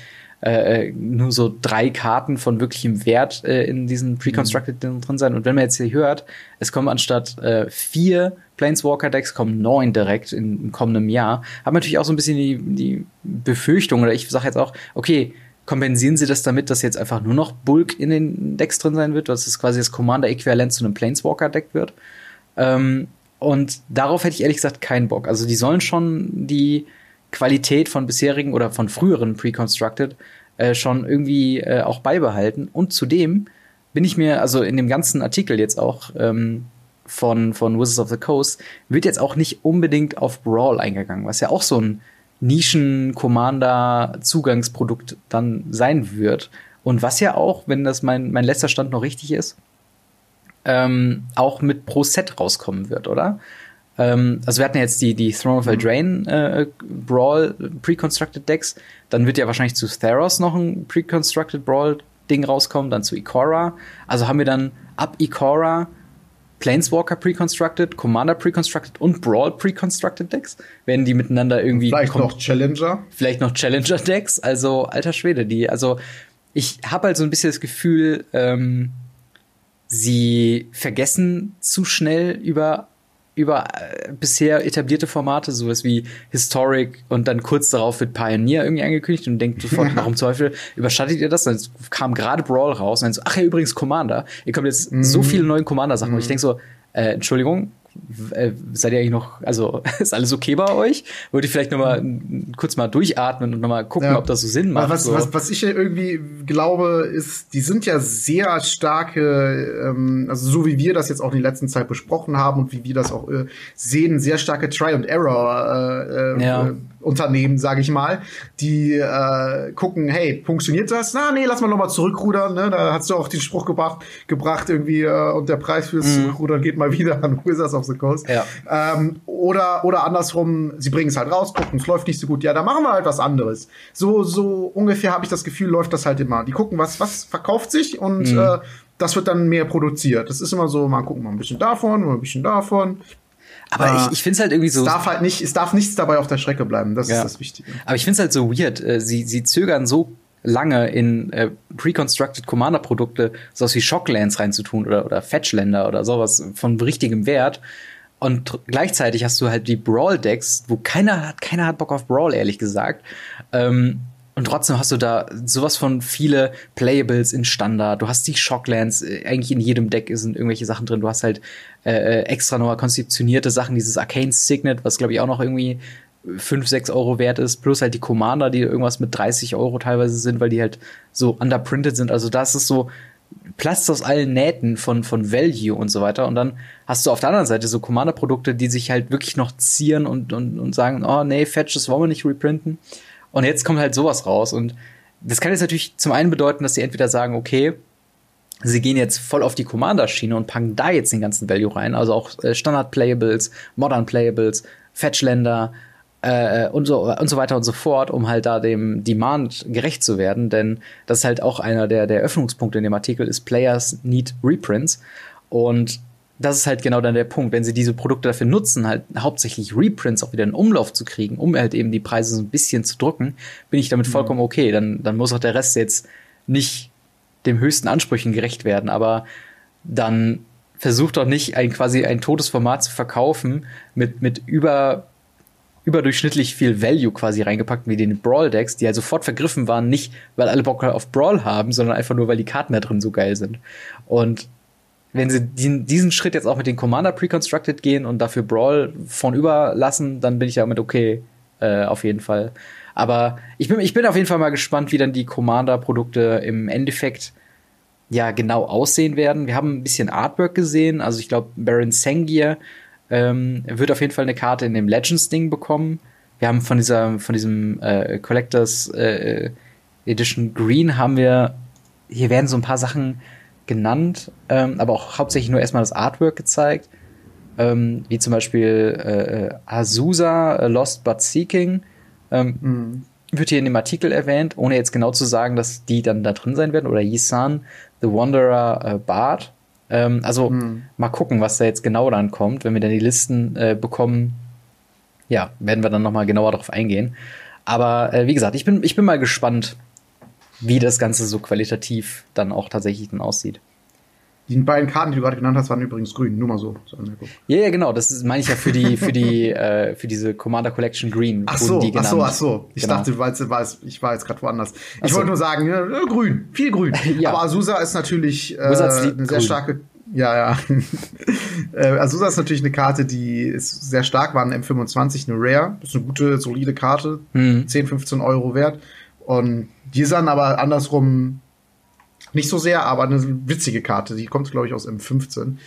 nur so 3 Karten von wirklichem Wert in diesen Pre-Constructed drin sein. Und wenn man jetzt hier hört, es kommen anstatt 4 Planeswalker-Decks, kommen 9 direkt im kommenden Jahr, haben natürlich auch so ein bisschen die Befürchtung, oder ich sage jetzt auch, okay, kompensieren sie das damit, dass jetzt einfach nur noch Bulk in den Decks drin sein wird, dass es quasi das Commander-Äquivalent zu einem Planeswalker-Deck wird. Und darauf hätte ich ehrlich gesagt keinen Bock. Also die sollen schon die Qualität von bisherigen oder von früheren Pre-Constructed schon irgendwie auch beibehalten. Und zudem bin ich mir, also in dem ganzen Artikel jetzt auch von Wizards of the Coast, wird jetzt auch nicht unbedingt auf Brawl eingegangen, was ja auch so ein Nischen-Commander-Zugangsprodukt dann sein wird. Und was ja auch, wenn das mein letzter Stand noch richtig ist, auch mit pro Set rauskommen wird, oder? Also wir hatten jetzt die Throne of Eldraine Brawl Pre-Constructed Decks. Dann wird ja wahrscheinlich zu Theros noch ein Pre-Constructed Brawl-Ding rauskommen, dann zu Ikora. Also haben wir dann ab Ikora Planeswalker Pre-Constructed, Commander Pre-Constructed und Brawl Pre-Constructed Decks, werden die miteinander irgendwie Vielleicht noch Challenger Decks, also alter Schwede, ich habe halt so ein bisschen das Gefühl, sie vergessen zu schnell über bisher etablierte Formate, sowas wie Historic, und dann kurz darauf wird Pioneer irgendwie angekündigt und denkt sofort, warum zum Teufel überschattet ihr das? Dann kam gerade Brawl raus und dann so, ach ja, übrigens Commander. Ihr kommt jetzt so viele neue Commander-Sachen. Und ich denke so, Entschuldigung, seid ihr eigentlich noch, also ist alles okay bei euch? Würde ich vielleicht nochmal kurz mal durchatmen und nochmal gucken, ob das so Sinn macht. Was ich ja irgendwie glaube, ist, die sind ja sehr starke, also so wie wir das jetzt auch in der letzten Zeit besprochen haben und wie wir das auch sehen, sehr starke Try-and-Error Unternehmen, sage ich mal, die gucken, hey, funktioniert das? Na, nee, lass mal nochmal zurückrudern, ne? Da hast du auch den Spruch gebracht irgendwie, und der Preis fürs Zurückrudern geht mal wieder an Wizards of the Coast. Ja. Oder andersrum, sie bringen es halt raus, gucken, es läuft nicht so gut, ja, da machen wir halt was anderes. So ungefähr habe ich das Gefühl, läuft das halt immer. Die gucken, was verkauft sich, und das wird dann mehr produziert. Das ist immer so, mal gucken, mal ein bisschen davon, mal ein bisschen davon. Aber ich finde es halt irgendwie so. Es darf nichts dabei auf der Strecke bleiben, das ist das Wichtige. Aber ich finde es halt so weird. Sie zögern so lange in pre-constructed Commander-Produkte sowas wie Shocklands reinzutun oder Fetchländer oder sowas von richtigem Wert. Und gleichzeitig hast du halt die Brawl-Decks, wo keiner hat Bock auf Brawl, ehrlich gesagt. Und trotzdem hast du da sowas von viele Playables in Standard. Du hast die Shocklands, eigentlich in jedem Deck sind irgendwelche Sachen drin. Du hast halt extra nochmal konzeptionierte Sachen, dieses Arcane Signet, was glaube ich auch noch irgendwie 5-6 Euro wert ist, plus halt die Commander, die irgendwas mit 30 Euro teilweise sind, weil die halt so underprinted sind. Also das ist so Platz aus allen Nähten von Value und so weiter. Und dann hast du auf der anderen Seite so Commander-Produkte, die sich halt wirklich noch zieren und sagen, oh nee, Fetch, das wollen wir nicht reprinten. Und jetzt kommt halt sowas raus. Und das kann jetzt natürlich zum einen bedeuten, dass sie entweder sagen, okay, sie gehen jetzt voll auf die Commander-Schiene und packen da jetzt den ganzen Value rein. Also auch Standard-Playables, Modern-Playables, Fetchländer und so weiter und so fort, um halt da dem Demand gerecht zu werden. Denn das ist halt auch einer der Öffnungspunkte in dem Artikel, ist Players need Reprints. Und das ist halt genau dann der Punkt, wenn sie diese Produkte dafür nutzen, halt hauptsächlich Reprints auch wieder in Umlauf zu kriegen, um halt eben die Preise so ein bisschen zu drücken, bin ich damit vollkommen okay. Dann muss auch der Rest jetzt nicht dem höchsten Ansprüchen gerecht werden, aber dann versucht doch nicht, quasi ein totes Format zu verkaufen mit überdurchschnittlich viel Value quasi reingepackt, wie den Brawl-Decks, die halt sofort vergriffen waren, nicht weil alle Bock auf Brawl haben, sondern einfach nur, weil die Karten da drin so geil sind. Und wenn sie diesen Schritt jetzt auch mit den Commander pre-constructed gehen und dafür Brawl von überlassen, dann bin ich damit okay, auf jeden Fall. Aber ich bin auf jeden Fall mal gespannt, wie dann die Commander-Produkte im Endeffekt ja genau aussehen werden. Wir haben ein bisschen Artwork gesehen. Also ich glaube, Baron Sengir wird auf jeden Fall eine Karte in dem Legends-Ding bekommen. Wir haben von diesem Collectors Edition Green haben wir, hier werden so ein paar Sachen genannt, aber auch hauptsächlich nur erstmal das Artwork gezeigt, wie zum Beispiel Azusa, Lost But Seeking, wird hier in dem Artikel erwähnt, ohne jetzt genau zu sagen, dass die dann da drin sein werden, oder Yisan, The Wanderer Bard. Mal gucken, was da jetzt genau dann kommt. Wenn wir dann die Listen bekommen, ja, werden wir dann nochmal genauer drauf eingehen. Aber wie gesagt, ich bin mal gespannt, wie das Ganze so qualitativ dann auch tatsächlich dann aussieht. Die beiden Karten, die du gerade genannt hast, waren übrigens grün, nur mal so. Ja, genau, das meine ich ja für diese Commander Collection Green. Ach so. Ich dachte, ich war jetzt gerade woanders. Ich wollte nur sagen, grün, viel grün. Ja. Aber Azusa ist natürlich eine sehr starke. Ja. Azusa ist natürlich eine Karte, die ist sehr stark, war ein M25, eine Rare. Das ist eine gute, solide Karte, 10, 15 Euro wert. Und die sind aber andersrum nicht so sehr, aber eine witzige Karte. Die kommt, glaube ich, aus M15.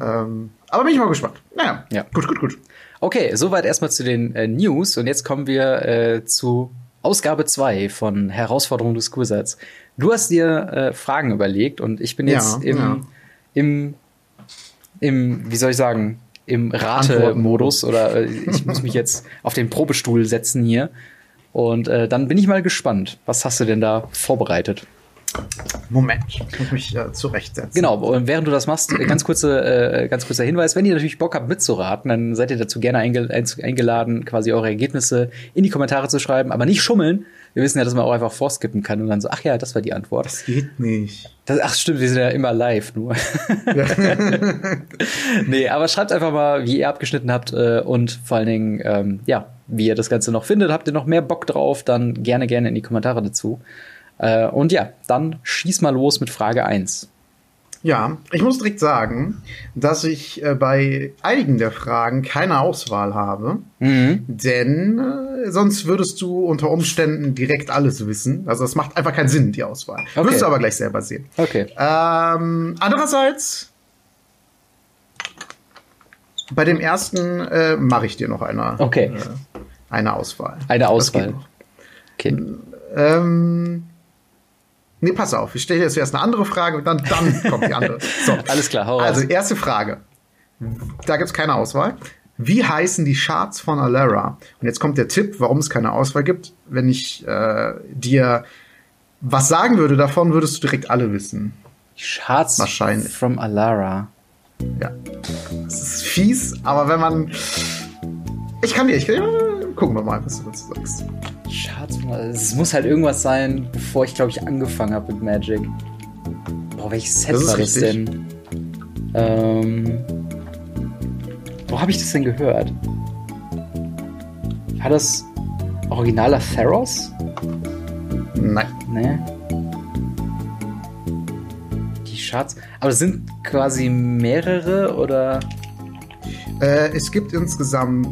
Aber bin ich mal gespannt. Naja, ja. Gut. Okay, soweit erstmal zu den News. Und jetzt kommen wir zu Ausgabe 2 von Herausforderung des Quizards. Du hast dir Fragen überlegt und ich bin jetzt im, wie soll ich sagen, im Rate-Modus. Oder ich muss mich jetzt auf den Probestuhl setzen hier. Und dann bin ich mal gespannt. Was hast du denn da vorbereitet? Moment, ich muss mich zurechtsetzen. Genau, und während du das machst, ganz kurzer Hinweis. Wenn ihr natürlich Bock habt mitzuraten, dann seid ihr dazu gerne eingeladen, quasi eure Ergebnisse in die Kommentare zu schreiben. Aber nicht schummeln. Wir wissen ja, dass man auch einfach vorskippen kann und dann so, ach ja, das war die Antwort. Das geht nicht. Ach stimmt, wir sind ja immer live nur. Ja. Nee, aber schreibt einfach mal, wie ihr abgeschnitten habt und vor allen Dingen, wie ihr das Ganze noch findet. Habt ihr noch mehr Bock drauf, dann gerne in die Kommentare dazu. Und ja, dann schieß mal los mit Frage 1. Ja, ich muss direkt sagen, dass ich bei einigen der Fragen keine Auswahl habe. Denn sonst würdest du unter Umständen direkt alles wissen. Also das macht einfach keinen Sinn, die Auswahl. Okay. Wirst du aber gleich selber sehen. Okay. Andererseits bei dem ersten mache ich dir noch eine Auswahl. Eine Auswahl. Okay. Nee, pass auf. Ich stelle dir zuerst eine andere Frage und dann kommt die andere. So. Alles klar, hau raus. Also, erste Frage. Da gibt's keine Auswahl. Wie heißen die Shards von Alara? Und jetzt kommt der Tipp, warum es keine Auswahl gibt. Wenn ich dir was sagen würde davon, würdest du direkt alle wissen. Shards from Alara. Ja. Das ist fies, aber wenn man... Ich kann gucken wir mal, was du dazu sagst. Schatz, es muss halt irgendwas sein, bevor ich, glaube ich, angefangen habe mit Magic. Boah, welches Set war das denn? Wo habe ich das denn gehört? War das originaler Theros? Nein. Nee. Die Shards. Aber es sind quasi mehrere, oder? Es gibt insgesamt,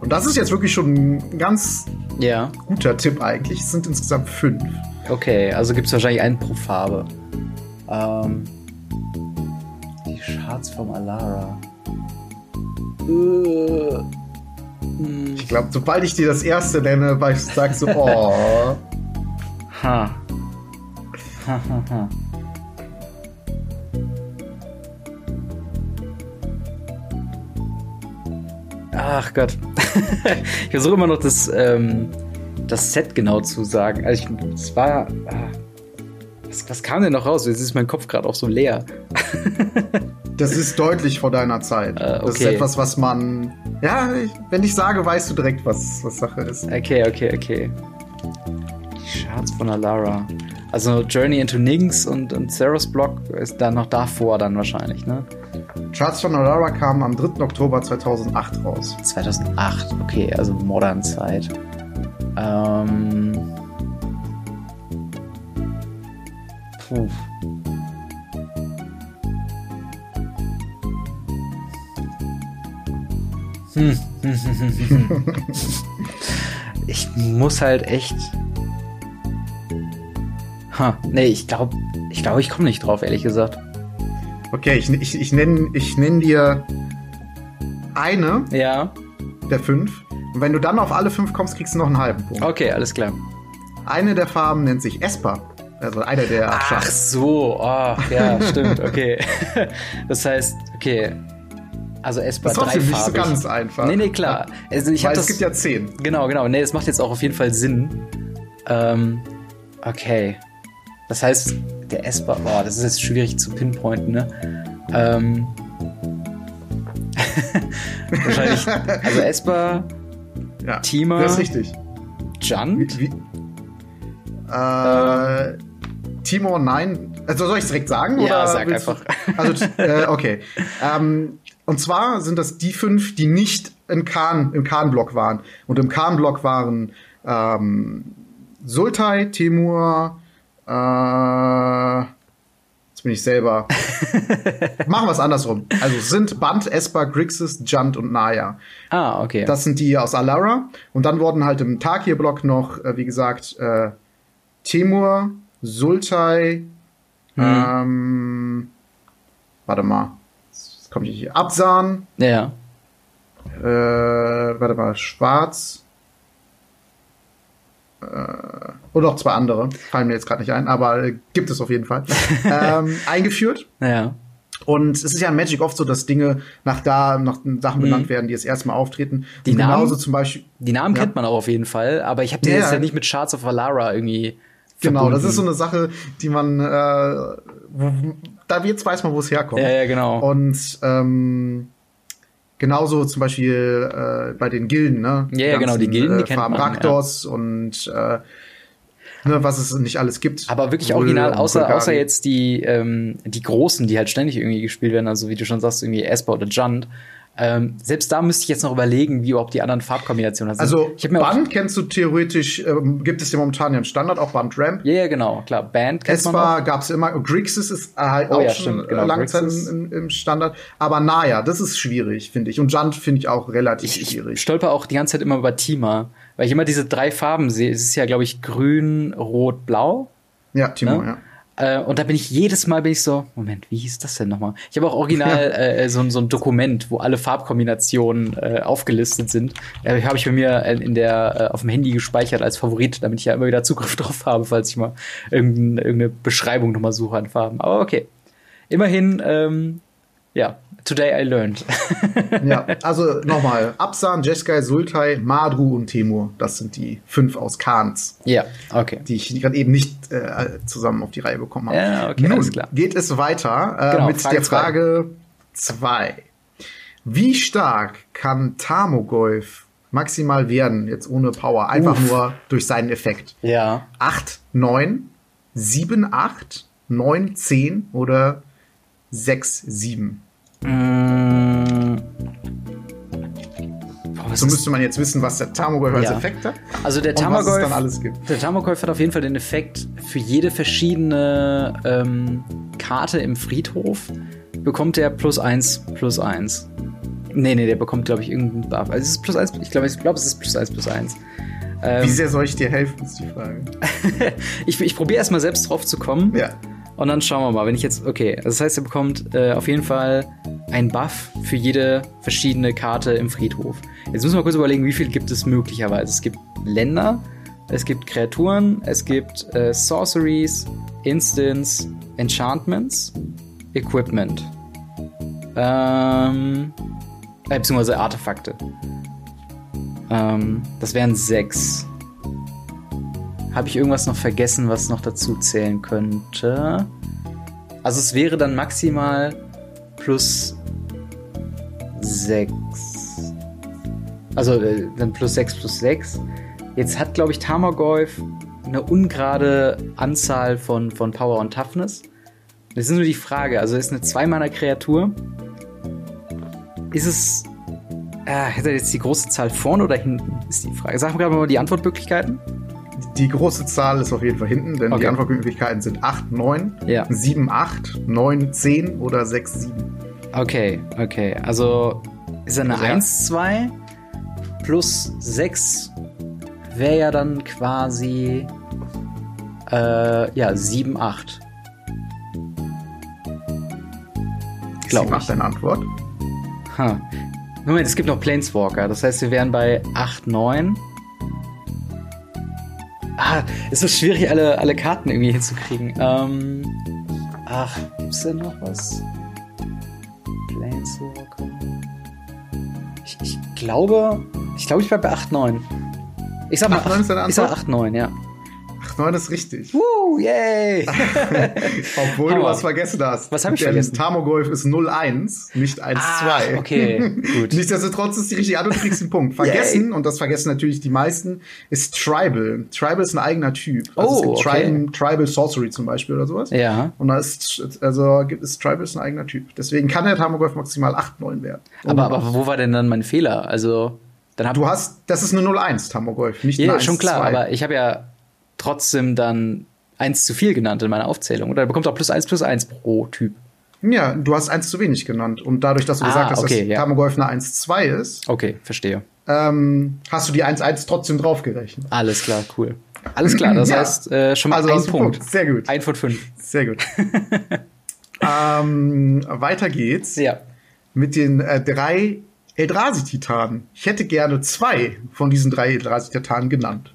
und das ist jetzt wirklich schon ein ganz guter Tipp eigentlich, es sind insgesamt 5. Okay, also gibt es wahrscheinlich einen pro Farbe. Die Shards vom Alara. Ich glaube, sobald ich dir das erste nenne, weil ich sag so, oh. Ha. Ha, ha, ha. Ach Gott. Ich versuche immer noch das Set genau zu sagen. Also es war... Was kam denn noch raus? Jetzt ist mein Kopf gerade auch so leer. Das ist deutlich vor deiner Zeit. Okay. Das ist etwas, was man... Ja, wenn ich sage, weißt du direkt, was Sache ist. Okay. Die Shards von Alara. Also Journey into Nix und Theros Block ist dann noch davor dann wahrscheinlich, ne? Shards von Alara kamen am 3. Oktober 2008 raus. 2008, okay, also Modern Zeit. Puh. Ich muss halt echt... Nee, ich glaube, ich komme nicht drauf, ehrlich gesagt. Okay, ich nenn dir eine der 5. Und wenn du dann auf alle 5 kommst, kriegst du noch einen halben Punkt. Okay, alles klar. Eine der Farben nennt sich Esper. Also einer der 8 Schatten. Ach so, stimmt, okay. Das heißt, okay... Also Esper 3 farbig. Das ist nicht so ganz einfach. Nee, klar. Also ich es gibt ja 10. Genau. Nee, das macht jetzt auch auf jeden Fall Sinn. Okay. Das heißt, der Esper... Boah, das ist jetzt schwierig zu pinpointen, ne? Wahrscheinlich... Also Esper... Ja, Tima... Das ist richtig. Junt? Timo, nein. Also soll ich es direkt sagen? Ja, oder sag einfach. Also, okay. Und zwar sind das die 5, die nicht im Khan-Block waren. Und im Khan-Block waren Sultai, Temur, jetzt bin ich selber. Machen wir es andersrum. Also sind Bant, Esper, Grixis, Junt und Naya. Ah, okay. Das sind die aus Alara. Und dann wurden halt im Tarkir-Block noch, wie gesagt, Temur, Sultai, warte mal. Komme ich hier? Abzan. Ja. Warte mal, Schwarz. Und noch 2 andere. Fallen mir jetzt gerade nicht ein, aber gibt es auf jeden Fall. Eingeführt. Ja. Und es ist ja in Magic oft so, dass Dinge nach Sachen benannt werden, die jetzt erstmal auftreten. Die Namen, genauso zum Beispiel, die Namen kennt man auch auf jeden Fall, aber ich habe die jetzt ja nicht mit Shards of Alara irgendwie verbunden. Genau, das ist so eine Sache, die man da jetzt weiß man, wo es herkommt. Ja, genau. Und genauso zum Beispiel bei den Gilden, ne? Ja, ganzen, genau, die Gilden, die kennt man. Raktos und was es nicht alles gibt. Aber wirklich original, außer jetzt die Großen, die halt ständig irgendwie gespielt werden, also wie du schon sagst, irgendwie Esper oder Junt. Selbst da müsste ich jetzt noch überlegen, wie überhaupt die anderen Farbkombinationen sind. Also Band kennst du theoretisch, gibt es ja momentan ja im Standard, auch Band Ramp. Ja, genau, klar. Band kennst du. Esper gab es immer, Grixis ist halt auch schon lange Zeit im Standard. Aber Naya, das ist schwierig, finde ich. Und Junt finde ich auch relativ schwierig. Ich stolper auch die ganze Zeit immer über Tima, weil ich immer diese 3 Farben sehe. Es ist ja, glaube ich, grün, rot, blau. Ja, Timo, ne? Und da bin ich jedes Mal so, Moment, wie hieß das denn nochmal? Ich habe auch original so ein Dokument, wo alle Farbkombinationen aufgelistet sind. Habe ich bei mir auf dem Handy gespeichert als Favorit, damit ich ja immer wieder Zugriff drauf habe, falls ich mal irgendeine Beschreibung nochmal suche an Farben. Aber okay, immerhin, today I learned. Ja, also nochmal, Abzan, Jeskai, Sultai, Madru und Temur. Das sind die 5 aus Khans. Ja, okay. Die ich gerade eben nicht zusammen auf die Reihe bekommen habe. Ja, okay, nun alles klar. Geht es weiter mit der Frage 2. Wie stark kann Tarmogoyf maximal werden, jetzt ohne Power, einfach nur durch seinen Effekt? Ja. 8, 9, 7, 8, 9, 10 oder 6, 7? So müsste man jetzt wissen, was der Tarmogoyf als Effekt hat. Also der Tarmogoyf, alles gibt. Der Tarmogoyf hat auf jeden Fall den Effekt, für jede verschiedene Karte im Friedhof bekommt er +1/+1. Nee, der bekommt, glaube ich, irgendeinen Buff. Also es ist +1, ich glaube, es ist +1/+1. Wie sehr soll ich dir helfen, ist die Frage. ich probiere erstmal selbst drauf zu kommen. Ja. Und dann schauen wir mal, wenn ich jetzt, okay, also das heißt, er bekommt auf jeden Fall einen Buff für jede verschiedene Karte im Friedhof. Jetzt müssen wir mal kurz überlegen, wie viel gibt es möglicherweise. Es gibt Länder, es gibt Kreaturen, es gibt Sorceries, Instants, Enchantments, Equipment. Beziehungsweise Artefakte. Das wären 6. Habe ich irgendwas noch vergessen, was noch dazu zählen könnte? Also es wäre dann maximal +6. Also dann +6/+6. Jetzt hat, glaube ich, Tarmogoyf eine ungerade Anzahl von Power und Toughness. Das ist nur die Frage. Also ist eine 2-Mana-Kreatur. Ist es... hätte er jetzt die große Zahl vorne oder hinten? Ist die Frage. Sagen wir gerade mal die Antwortmöglichkeiten. Die große Zahl ist auf jeden Fall hinten, denn die Antwortmöglichkeiten sind 8, 9, 7, 8, 9, 10 oder 6, 7. Okay. Also ist eine 1, 2 +6 wäre ja dann quasi 7, 8. Ist 7, 8 deine Antwort? Moment, es gibt noch Planeswalker. Das heißt, wir wären bei 8, 9. Ist so schwierig, alle Karten irgendwie hinzukriegen. Gibt's denn noch was? Planeswalker. Ich glaube, ich bleib bei 8-9. Ich sag mal 8-9, ja. 8-9 ist richtig. Yay! Obwohl du was vergessen hast. Was hab ich vergessen? Tarmogoyf ist 0-1, nicht 1-2. Okay, gut. Nichtsdestotrotz ist die richtige Antwort, du kriegst einen Punkt. Vergessen, und das vergessen natürlich die meisten, ist Tribal. Tribal ist ein eigener Typ. Also es gibt Tribal Sorcery zum Beispiel oder sowas. Ja. Und da ist Tribal ist ein eigener Typ. Deswegen kann der Tarmogoyf maximal 8-9 werden. Aber wo war denn dann mein Fehler? Also, dann das ist eine 0-1, Tarmogoyf, nicht eine 1-2. Ja, schon klar, aber ich habe ja trotzdem dann 1 zu viel genannt in meiner Aufzählung. Oder er bekommt auch +1/+1 pro Typ. Ja, du hast 1 zu wenig genannt. Und dadurch, dass du gesagt hast, dass Tarmogoyf eine 1-2 ist. Okay, verstehe. Hast du die 1-1 trotzdem draufgerechnet. Alles klar, cool. Alles klar, das heißt schon mal ein Punkt. Sehr gut. 1 von 5. Sehr gut. Weiter geht's mit den 3 Eldrazi-Titanen. Ich hätte gerne 2 von diesen 3 Eldrazi-Titanen genannt.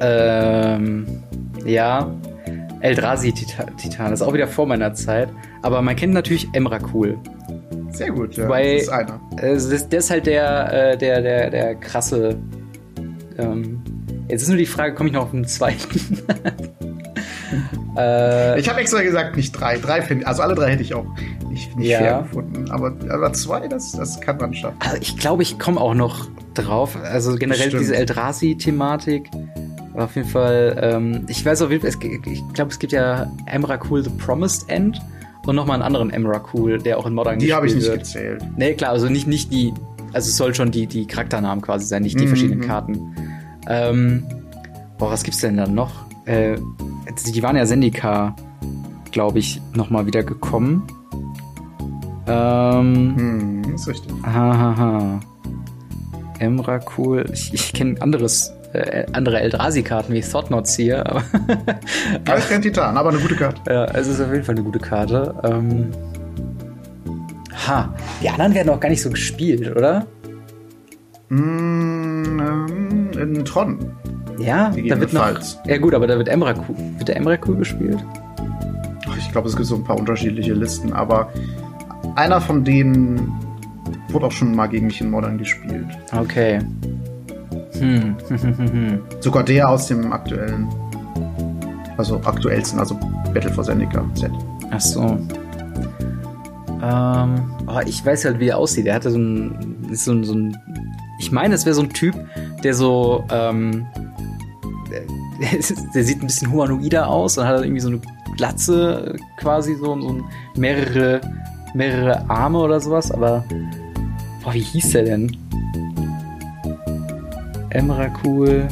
Eldrazi-Titan ist auch wieder vor meiner Zeit, aber man kennt natürlich Emrakul. Sehr gut, ja. Wobei, das ist einer. Der ist halt der krasse. Jetzt ist nur die Frage, komme ich noch auf den zweiten? Ich habe extra gesagt, nicht 3. 3 finde, also alle 3 hätte ich auch nicht fair gefunden. Aber 2, das kann man schaffen. Also ich glaube, ich komme auch noch drauf. Also generell diese Eldrazi-Thematik. Auf jeden Fall, ich weiß auf jeden Fall, ich glaube, es gibt ja Emrakul The Promised End und nochmal einen anderen Emrakul, der auch in Modern gespielt wird. Die habe ich nicht gezählt. Nee, klar, also nicht die, also es soll schon die Charakternamen quasi sein, nicht die verschiedenen Karten. Was gibt's denn dann noch? Die waren ja Zendikar, glaube ich, nochmal wieder gekommen. Ist richtig. Emrakul, ich kenne andere Eldrazi-Karten wie Thoughtnots hier. Aber ja, ist kein Titan, aber eine gute Karte. Ja, es ist auf jeden Fall eine gute Karte. Die anderen werden auch gar nicht so gespielt, oder? In Tron. Ja, da wird noch. Ja, gut, aber da wird Emrakul. Wird der Emrakul gespielt? Ich glaube, es gibt so ein paar unterschiedliche Listen, aber einer von denen wurde auch schon mal gegen mich in Modern gespielt. Okay. Sogar der aus dem aktuellsten, also Battle for Zendikar Z. Ach so. Ich weiß halt, wie er aussieht. Er hatte so ein ich meine, es wäre so ein Typ, der so der sieht ein bisschen humanoider aus und hat irgendwie so eine Glatze quasi so und so mehrere Arme oder sowas, aber boah, wie hieß der denn? Emrakul.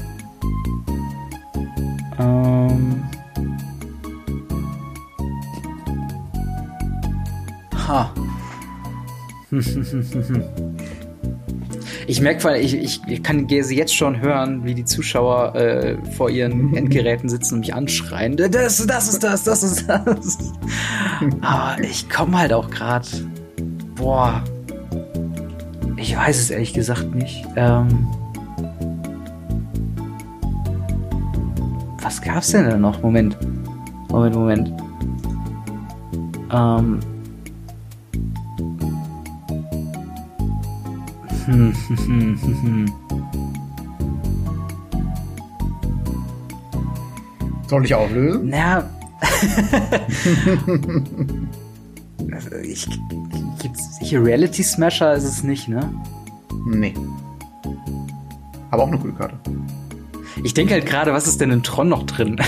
Ich merke, ich kann jetzt schon hören, wie die Zuschauer vor ihren Endgeräten sitzen und mich anschreien. Das ist das. Aber ich komme halt auch gerade. Boah. Ich weiß es ehrlich gesagt nicht. Was gab's denn da noch? Moment. Soll ich auflösen? Na. Also gibt's hier Reality Smasher, ist es nicht, ne? Nee. Aber auch eine coole Karte. Ich denke halt gerade, was ist denn in Tron noch drin?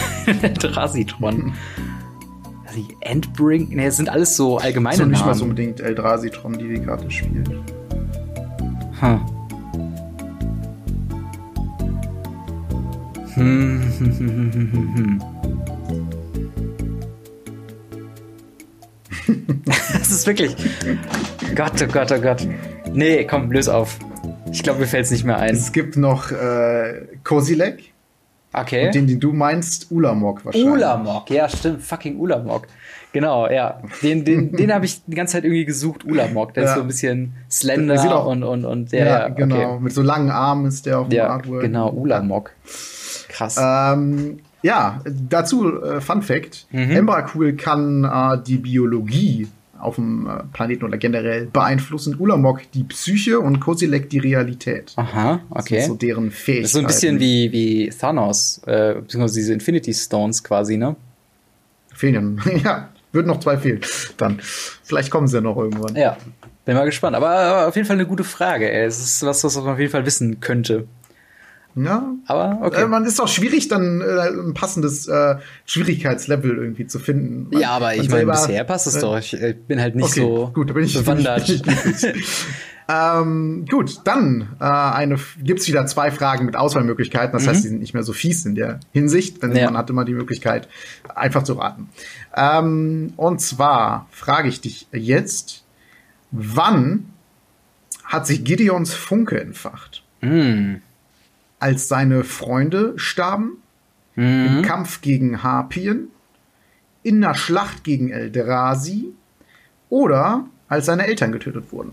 Der Drasitron. Also Endbrink, ne, das sind alles so allgemeine Namen. Nicht mal so unbedingt Eldrasitron, die Karte spielt. Das ist wirklich. Gott. Nee, komm, löse auf. Ich glaube, mir fällt es nicht mehr ein. Es gibt noch Kozilek. Okay. Und den du meinst, Ulamog wahrscheinlich. Ulamog, ja, stimmt. Fucking Ulamog. Genau, ja. Den habe ich die ganze Zeit irgendwie gesucht, Ulamog. Der ist so ein bisschen slender auch, und der. Ja, genau. Okay. Mit so langen Armen ist der auf dem Artwork. Genau, Ulamog. Krass. Dazu Fun Fact. Emrakul kann die Biologie auf dem Planeten oder generell beeinflussen. Ulamog die Psyche und Kozilek die Realität. Aha, okay. Das sind so deren Fähigkeiten. Das ist so ein bisschen wie Thanos, beziehungsweise diese Infinity Stones quasi, ne? Fehlen. Ja, würden noch 2 fehlen. Dann, vielleicht kommen sie ja noch irgendwann. Ja, bin mal gespannt. Aber auf jeden Fall eine gute Frage. Ey. Es ist was man auf jeden Fall wissen könnte. Ja, aber okay. Man ist auch schwierig, dann ein passendes Schwierigkeitslevel irgendwie zu finden. Man, ja, aber ich meine, bisher passt es doch. Ich bin halt nicht so bewandert. Gut, dann gibt es wieder 2 Fragen mit Auswahlmöglichkeiten. Das heißt, die sind nicht mehr so fies in der Hinsicht, denn man hat immer die Möglichkeit, einfach zu raten. Und zwar frage ich dich jetzt, wann hat sich Gideons Funke entfacht? Mhm. Als seine Freunde starben, im Kampf gegen Harpien, in der Schlacht gegen Eldrazi oder als seine Eltern getötet wurden.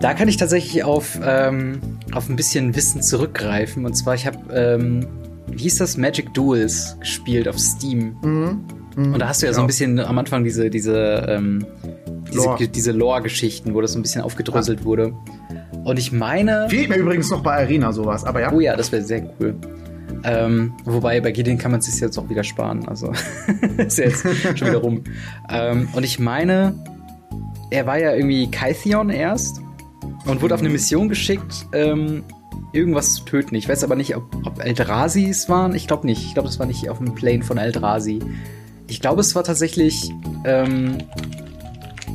Da kann ich tatsächlich auf ein bisschen Wissen zurückgreifen. Und zwar, ich habe, wie hieß das, Magic Duels gespielt auf Steam. Und da hast du ja so ein bisschen am Anfang diese Lore-Geschichten, wo das so ein bisschen aufgedröselt wurde. Und ich meine. Fehlt mir übrigens noch bei Arena sowas, aber ja. Oh ja, das wäre sehr cool. Wobei, bei Gideon kann man es sich jetzt auch wieder sparen. Also, ist ja jetzt schon wieder rum. Und ich meine, er war ja irgendwie Kytheon erst und wurde auf eine Mission geschickt, irgendwas zu töten. Ich weiß aber nicht, ob Eldrazi es waren. Ich glaube nicht. Ich glaube, das war nicht auf dem Plane von Eldrazi. Ich glaube, es war tatsächlich.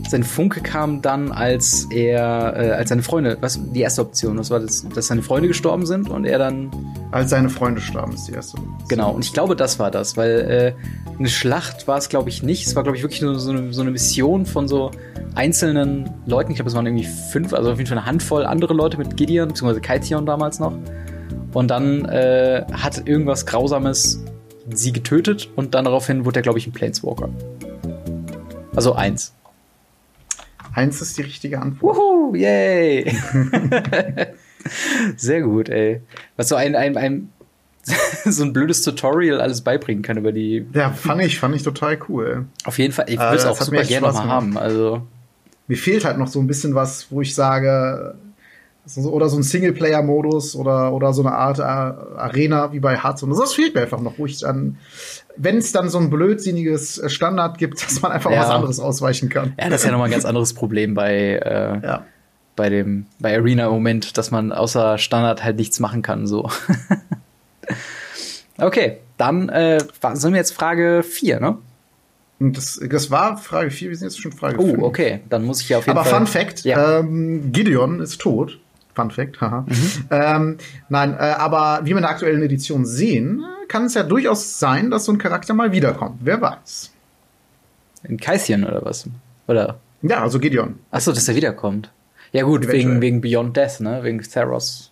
Sein Funke kam dann, als seine Freunde, die erste Option, was war das? Dass seine Freunde gestorben sind und er dann... Als seine Freunde starben, ist die erste Option. Genau, und ich glaube, das war das, weil eine Schlacht war es, glaube ich, nicht. Es war, glaube ich, wirklich nur so eine Mission von so einzelnen Leuten. Ich glaube, es waren irgendwie 5, also auf jeden Fall eine Handvoll andere Leute mit Gideon, beziehungsweise Kytheon damals noch. Und dann hat irgendwas Grausames sie getötet und dann daraufhin wurde er, glaube ich, ein Planeswalker. Also 1. 1 ist die richtige Antwort. Wuhu, yay! Sehr gut, ey. Was so ein blödes Tutorial alles beibringen kann über die. Ja, fand ich total cool. Auf jeden Fall, ich würde es auch super gerne mal haben. Also. Mir fehlt halt noch so ein bisschen was, wo ich sage, Oder so ein Singleplayer-Modus oder so eine Art Arena wie bei Hearts. Und das fehlt mir einfach noch, wo ich dann, wenn es dann so ein blödsinniges Standard gibt, dass man einfach was anderes ausweichen kann. Ja, das ist ja nochmal ein ganz anderes Problem bei Arena im Moment, dass man außer Standard halt nichts machen kann. So. Okay, dann sind wir jetzt Frage 4, ne? Das war Frage 4, wir sind jetzt schon Frage 5. Oh, okay, dann muss ich ja auf jeden Fall... Aber Fun Fact, Gideon ist tot. Fun Fact, haha. Mhm. Aber wie wir in der aktuellen Edition sehen, kann es ja durchaus sein, dass so ein Charakter mal wiederkommt. Wer weiß. In Kytheon oder was? Oder? Ja, also Gideon. Achso, dass er wiederkommt. Ja gut, wegen Beyond Death, ne? Wegen Theros.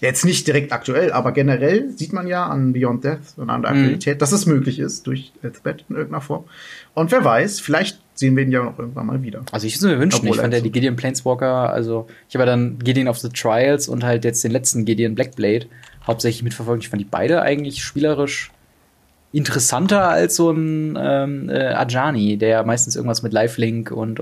Jetzt nicht direkt aktuell, aber generell sieht man ja an Beyond Death und an der Aktualität, dass es möglich ist durch Elspeth in irgendeiner Form. Und wer weiß, vielleicht sehen wir ihn ja noch irgendwann mal wieder. Also ich würde es mir wünschen. Ich fand ja die Gideon Planeswalker, also ich habe ja dann Gideon of the Trials und halt jetzt den letzten Gideon Blackblade hauptsächlich mitverfolgt. Ich fand die beide eigentlich spielerisch interessanter als so ein Ajani, der ja meistens irgendwas mit Lifelink und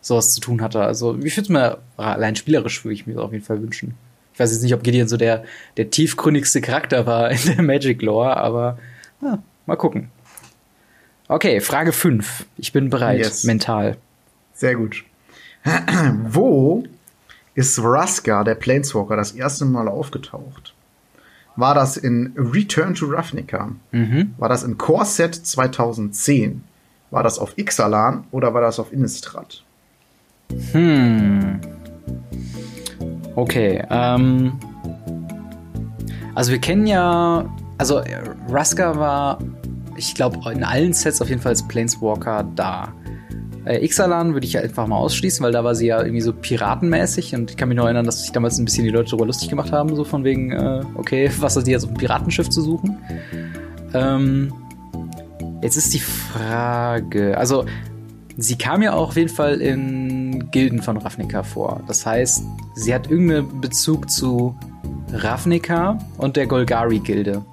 sowas zu tun hatte. Also ich würde es mir allein spielerisch würde ich mir auf jeden Fall wünschen. Ich weiß jetzt nicht, ob Gideon so der tiefgründigste Charakter war in der Magic-Lore, aber ja, mal gucken. Okay, Frage 5. Ich bin bereit, mental. Sehr gut. Wo ist Vraska, der Planeswalker, das erste Mal aufgetaucht? War das in Return to Ravnica? Mhm. War das in Core Set 2010? War das auf Ixalan oder war das auf Innistrad? Okay, also wir kennen ja, also Vraska war, ich glaube, in allen Sets auf jeden Fall als Planeswalker da. Ixalan würde ich ja einfach mal ausschließen, weil da war sie ja irgendwie so piratenmäßig und ich kann mich noch erinnern, dass sich damals ein bisschen die Leute darüber lustig gemacht haben, so von wegen, okay, was hat die jetzt auf dem Piratenschiff zu suchen? Jetzt ist die Frage, also sie kam ja auch auf jeden Fall in Gilden von Ravnica vor. Das heißt, sie hat irgendeinen Bezug zu Ravnica und der Golgari-Gilde.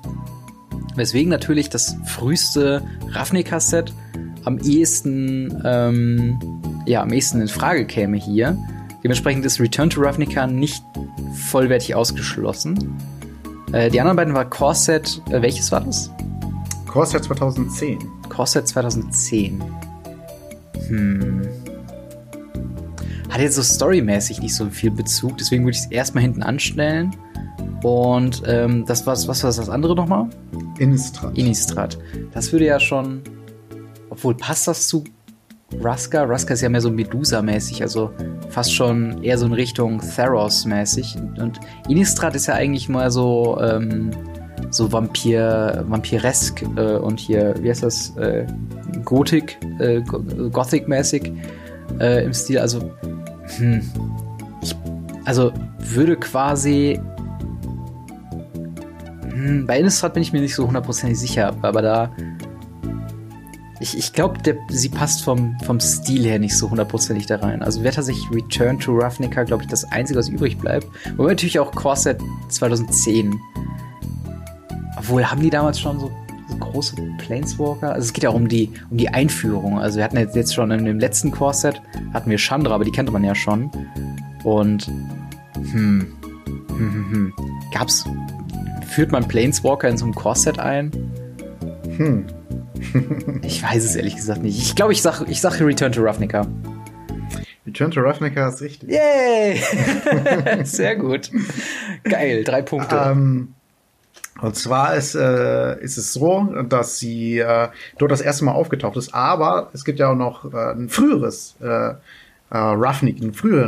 Weswegen natürlich das früheste Ravnica-Set am ehesten in Frage käme hier. Dementsprechend ist Return to Ravnica nicht vollwertig ausgeschlossen. Die anderen beiden war Core-Set, welches war das? Core-Set 2010. Core-Set 2010. Hat jetzt so storymäßig nicht so viel Bezug, deswegen würde ich es erstmal hinten anstellen. Und was war das andere nochmal? Innistrad. Das würde ja schon. Obwohl, passt das zu Vraska? Vraska ist ja mehr so Medusa-mäßig, also fast schon eher so in Richtung Theros-mäßig. Und Innistrad ist ja eigentlich mal so, so vampiresk und hier, wie heißt das? Gothic-mäßig im Stil. Also, also würde quasi. Bei Innistrad bin ich mir nicht so hundertprozentig sicher, aber da. Ich glaube, sie passt vom Stil her nicht so hundertprozentig da rein. Also wäre tatsächlich Return to Ravnica, glaube ich, das Einzige, was übrig bleibt. Wobei natürlich auch Core Set 2010. Obwohl, haben die damals schon so große Planeswalker? Also es geht ja auch um die Einführung. Also wir hatten jetzt schon in dem letzten Core-Set hatten wir Chandra, aber die kannte man ja schon. Und führt man Planeswalker in so einem Core-Set ein? Ich weiß es ehrlich gesagt nicht. Ich glaube, ich sag Return to Ravnica. Return to Ravnica ist richtig. Yay! Sehr gut. Geil, 3 Punkte. Und zwar ist es so, dass sie dort das erste Mal aufgetaucht ist. Aber es gibt ja auch noch einen früheren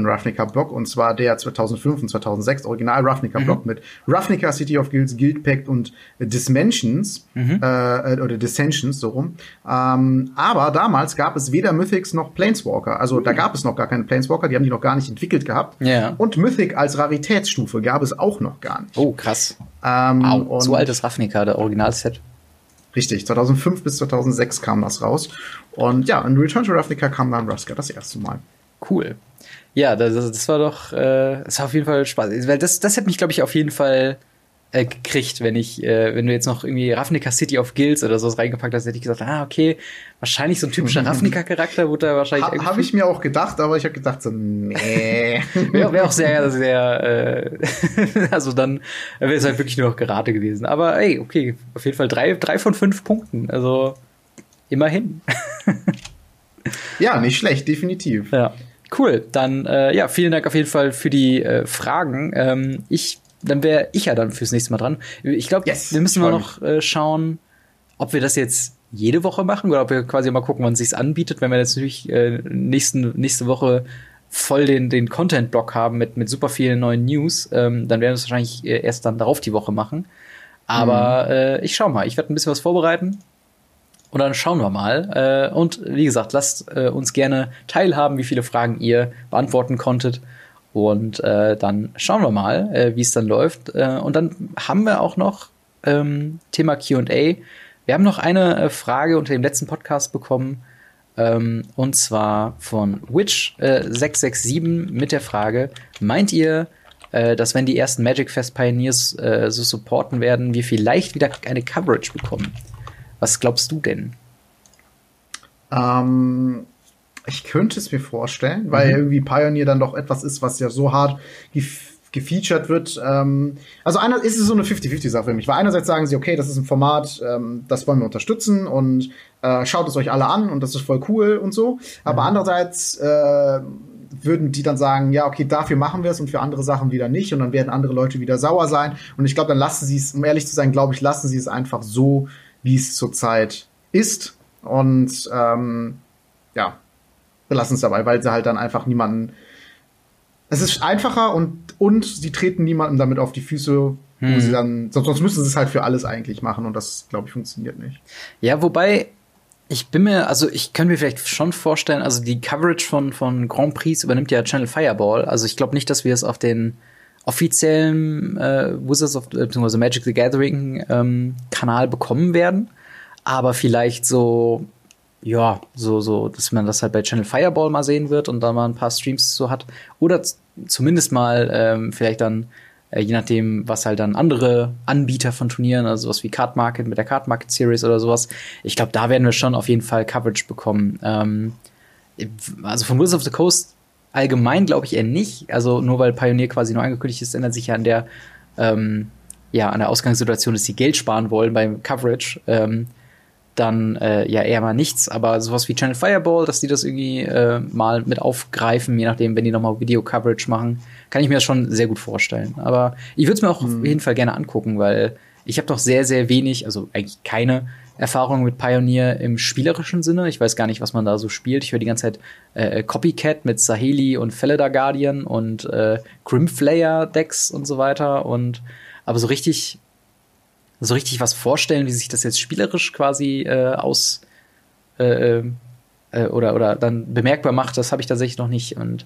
Ravnica-Block. Und zwar der 2005 und 2006 Original-Ravnica-Block mit Ravnica City of Guilds, Guild Pact und Dissensions. Oder Dissensions, so rum. Aber damals gab es weder Mythics noch Planeswalker. Also da gab es noch gar keine Planeswalker. Die haben die noch gar nicht entwickelt gehabt. Yeah. Und Mythic als Raritätsstufe gab es auch noch gar nicht. Oh, krass. So altes Ravnica, der Originalset. Richtig, 2005 bis 2006 kam das raus. Und ja, in Return to Ravnica kam dann Vraska das erste Mal. Cool. Ja, das war auf jeden Fall Spaß. Weil das hat mich, glaube ich, auf jeden Fall gekriegt, wenn ich, wenn du jetzt noch irgendwie Ravnica City of Guilds oder sowas reingepackt hast, hätte ich gesagt, ah, okay, wahrscheinlich so ein typischer Ravnica-Charakter wurde da wahrscheinlich irgendwie... Habe ich mir auch gedacht, aber ich habe gedacht so, nee. Wäre auch sehr, sehr, also dann wäre es halt wirklich nur noch gerade gewesen. Aber ey, okay, auf jeden Fall 3 von 5 Punkten, also immerhin. Ja, nicht schlecht, definitiv. Ja, cool, dann, ja, vielen Dank auf jeden Fall für die Fragen. Dann wäre ich ja dann fürs nächste Mal dran. Ich glaube, yes, wir müssen mal noch schauen, ob wir das jetzt jede Woche machen oder ob wir quasi mal gucken, wann es sich anbietet. Wenn wir jetzt natürlich nächste Woche voll den Content-Block haben mit super vielen neuen News, dann werden wir es wahrscheinlich erst dann darauf die Woche machen. Aber ich schau mal. Ich werde ein bisschen was vorbereiten und dann schauen wir mal. Und wie gesagt, lasst uns gerne teilhaben, wie viele Fragen ihr beantworten konntet. Und dann schauen wir mal, wie es dann läuft. Und dann haben wir auch noch Thema Q&A. Wir haben noch eine Frage unter dem letzten Podcast bekommen. Und zwar von Witch667 mit der Frage, meint ihr, dass wenn die ersten Magic Fest Pioneers so supporten werden, wir vielleicht wieder eine Coverage bekommen? Was glaubst du denn? Ich könnte es mir vorstellen, weil irgendwie Pioneer dann doch etwas ist, was ja so hart gefeatured wird. Also einer ist es so eine 50-50-Sache für mich, weil einerseits sagen sie, okay, das ist ein Format, das wollen wir unterstützen und schaut es euch alle an und das ist voll cool und so. Aber andererseits würden die dann sagen, ja, okay, dafür machen wir es und für andere Sachen wieder nicht und dann werden andere Leute wieder sauer sein. Und ich glaube, dann lassen sie es, um ehrlich zu sein, glaube ich, lassen sie es einfach so, wie es zurzeit ist. Und ja, wir lassen es dabei, weil sie halt dann einfach niemanden. Es ist einfacher und sie treten niemandem damit auf die Füße, wo sie dann. Sonst müssen sie es halt für alles eigentlich machen und das, glaube ich, funktioniert nicht. Ja, wobei, ich könnte mir vielleicht schon vorstellen, also die Coverage von Grand Prix übernimmt ja Channel Fireball. Also ich glaube nicht, dass wir es auf den offiziellen Wizards of bzw. Magic the Gathering Kanal bekommen werden. Aber vielleicht so. Ja, so, dass man das halt bei Channel Fireball mal sehen wird und dann mal ein paar Streams so hat. Oder zumindest mal vielleicht dann, je nachdem, was halt dann andere Anbieter von Turnieren, also sowas wie Card Market mit der Card Market Series oder sowas. Ich glaube, da werden wir schon auf jeden Fall Coverage bekommen. Also von Wizards of the Coast allgemein glaube ich eher nicht. Also nur weil Pioneer quasi nur angekündigt ist, ändert sich ja an der Ausgangssituation, dass sie Geld sparen wollen beim Coverage. Dann ja eher mal nichts, aber sowas wie Channel Fireball, dass die das irgendwie mal mit aufgreifen, je nachdem, wenn die nochmal Video-Coverage machen, kann ich mir das schon sehr gut vorstellen. Aber ich würde es mir auch auf jeden Fall gerne angucken, weil ich habe doch sehr, sehr wenig, also eigentlich keine Erfahrung mit Pioneer im spielerischen Sinne. Ich weiß gar nicht, was man da so spielt. Ich höre die ganze Zeit Copycat mit Saheli und Felidar Guardian und Grimflayer-Decks und so weiter. Aber so richtig was vorstellen, wie sich das jetzt spielerisch quasi oder dann bemerkbar macht, das habe ich tatsächlich noch nicht. Und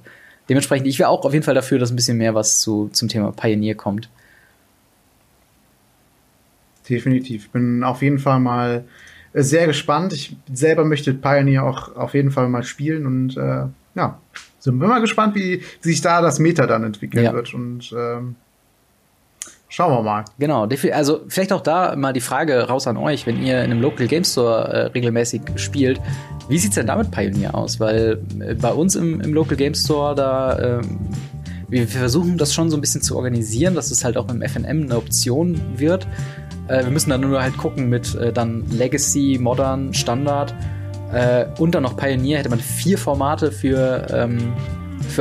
dementsprechend, ich wäre auch auf jeden Fall dafür, dass ein bisschen mehr was zum Thema Pioneer kommt. Definitiv. Bin auf jeden Fall mal sehr gespannt. Ich selber möchte Pioneer auch auf jeden Fall mal spielen und ja, sind wir mal gespannt, wie sich da das Meta dann entwickeln wird und schauen wir mal. Genau, also vielleicht auch da mal die Frage raus an euch, wenn ihr in einem Local Game Store regelmäßig spielt, wie sieht's denn da mit Pioneer aus? Weil bei uns im Local Game Store, da wir versuchen das schon so ein bisschen zu organisieren, dass es halt auch im FNM eine Option wird. Wir müssen dann nur halt gucken mit dann Legacy, Modern, Standard und dann noch Pioneer. Hätte man 4 Formate für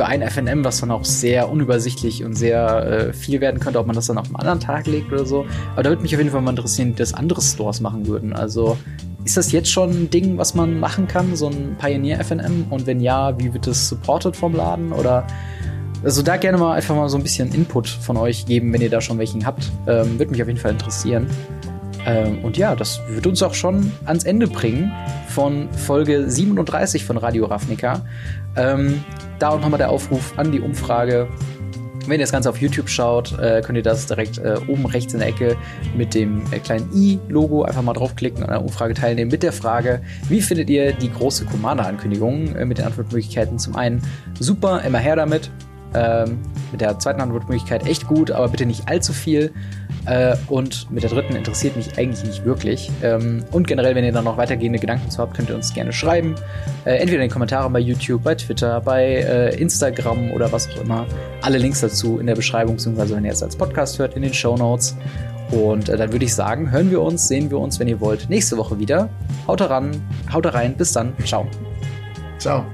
ein FNM, was dann auch sehr unübersichtlich und sehr viel werden könnte, ob man das dann auf einen anderen Tag legt oder so. Aber da würde mich auf jeden Fall mal interessieren, dass andere Stores machen würden. Also ist das jetzt schon ein Ding, was man machen kann, so ein Pioneer-FNM? Und wenn ja, wie wird das supported vom Laden? Oder also da gerne mal einfach mal so ein bisschen Input von euch geben, wenn ihr da schon welchen habt. Würde mich auf jeden Fall interessieren. Und ja, das wird uns auch schon ans Ende bringen von Folge 37 von Radio Ravnica. Da auch nochmal der Aufruf an die Umfrage. Wenn ihr das Ganze auf YouTube schaut, könnt ihr das direkt oben rechts in der Ecke mit dem kleinen i-Logo einfach mal draufklicken und an der Umfrage teilnehmen mit der Frage, wie findet ihr die große Commander-Ankündigung mit den Antwortmöglichkeiten? Zum einen super, immer her damit. Mit der zweiten Antwortmöglichkeit echt gut, aber bitte nicht allzu viel. Und mit der dritten interessiert mich eigentlich nicht wirklich. Und generell, wenn ihr da noch weitergehende Gedanken zu habt, könnt ihr uns gerne schreiben. Entweder in den Kommentaren bei YouTube, bei Twitter, bei Instagram oder was auch immer. Alle Links dazu in der Beschreibung, beziehungsweise wenn ihr es als Podcast hört, in den Shownotes. Und dann würde ich sagen, hören wir uns, sehen wir uns, wenn ihr wollt, nächste Woche wieder. Haut rein, bis dann. Ciao. Ciao.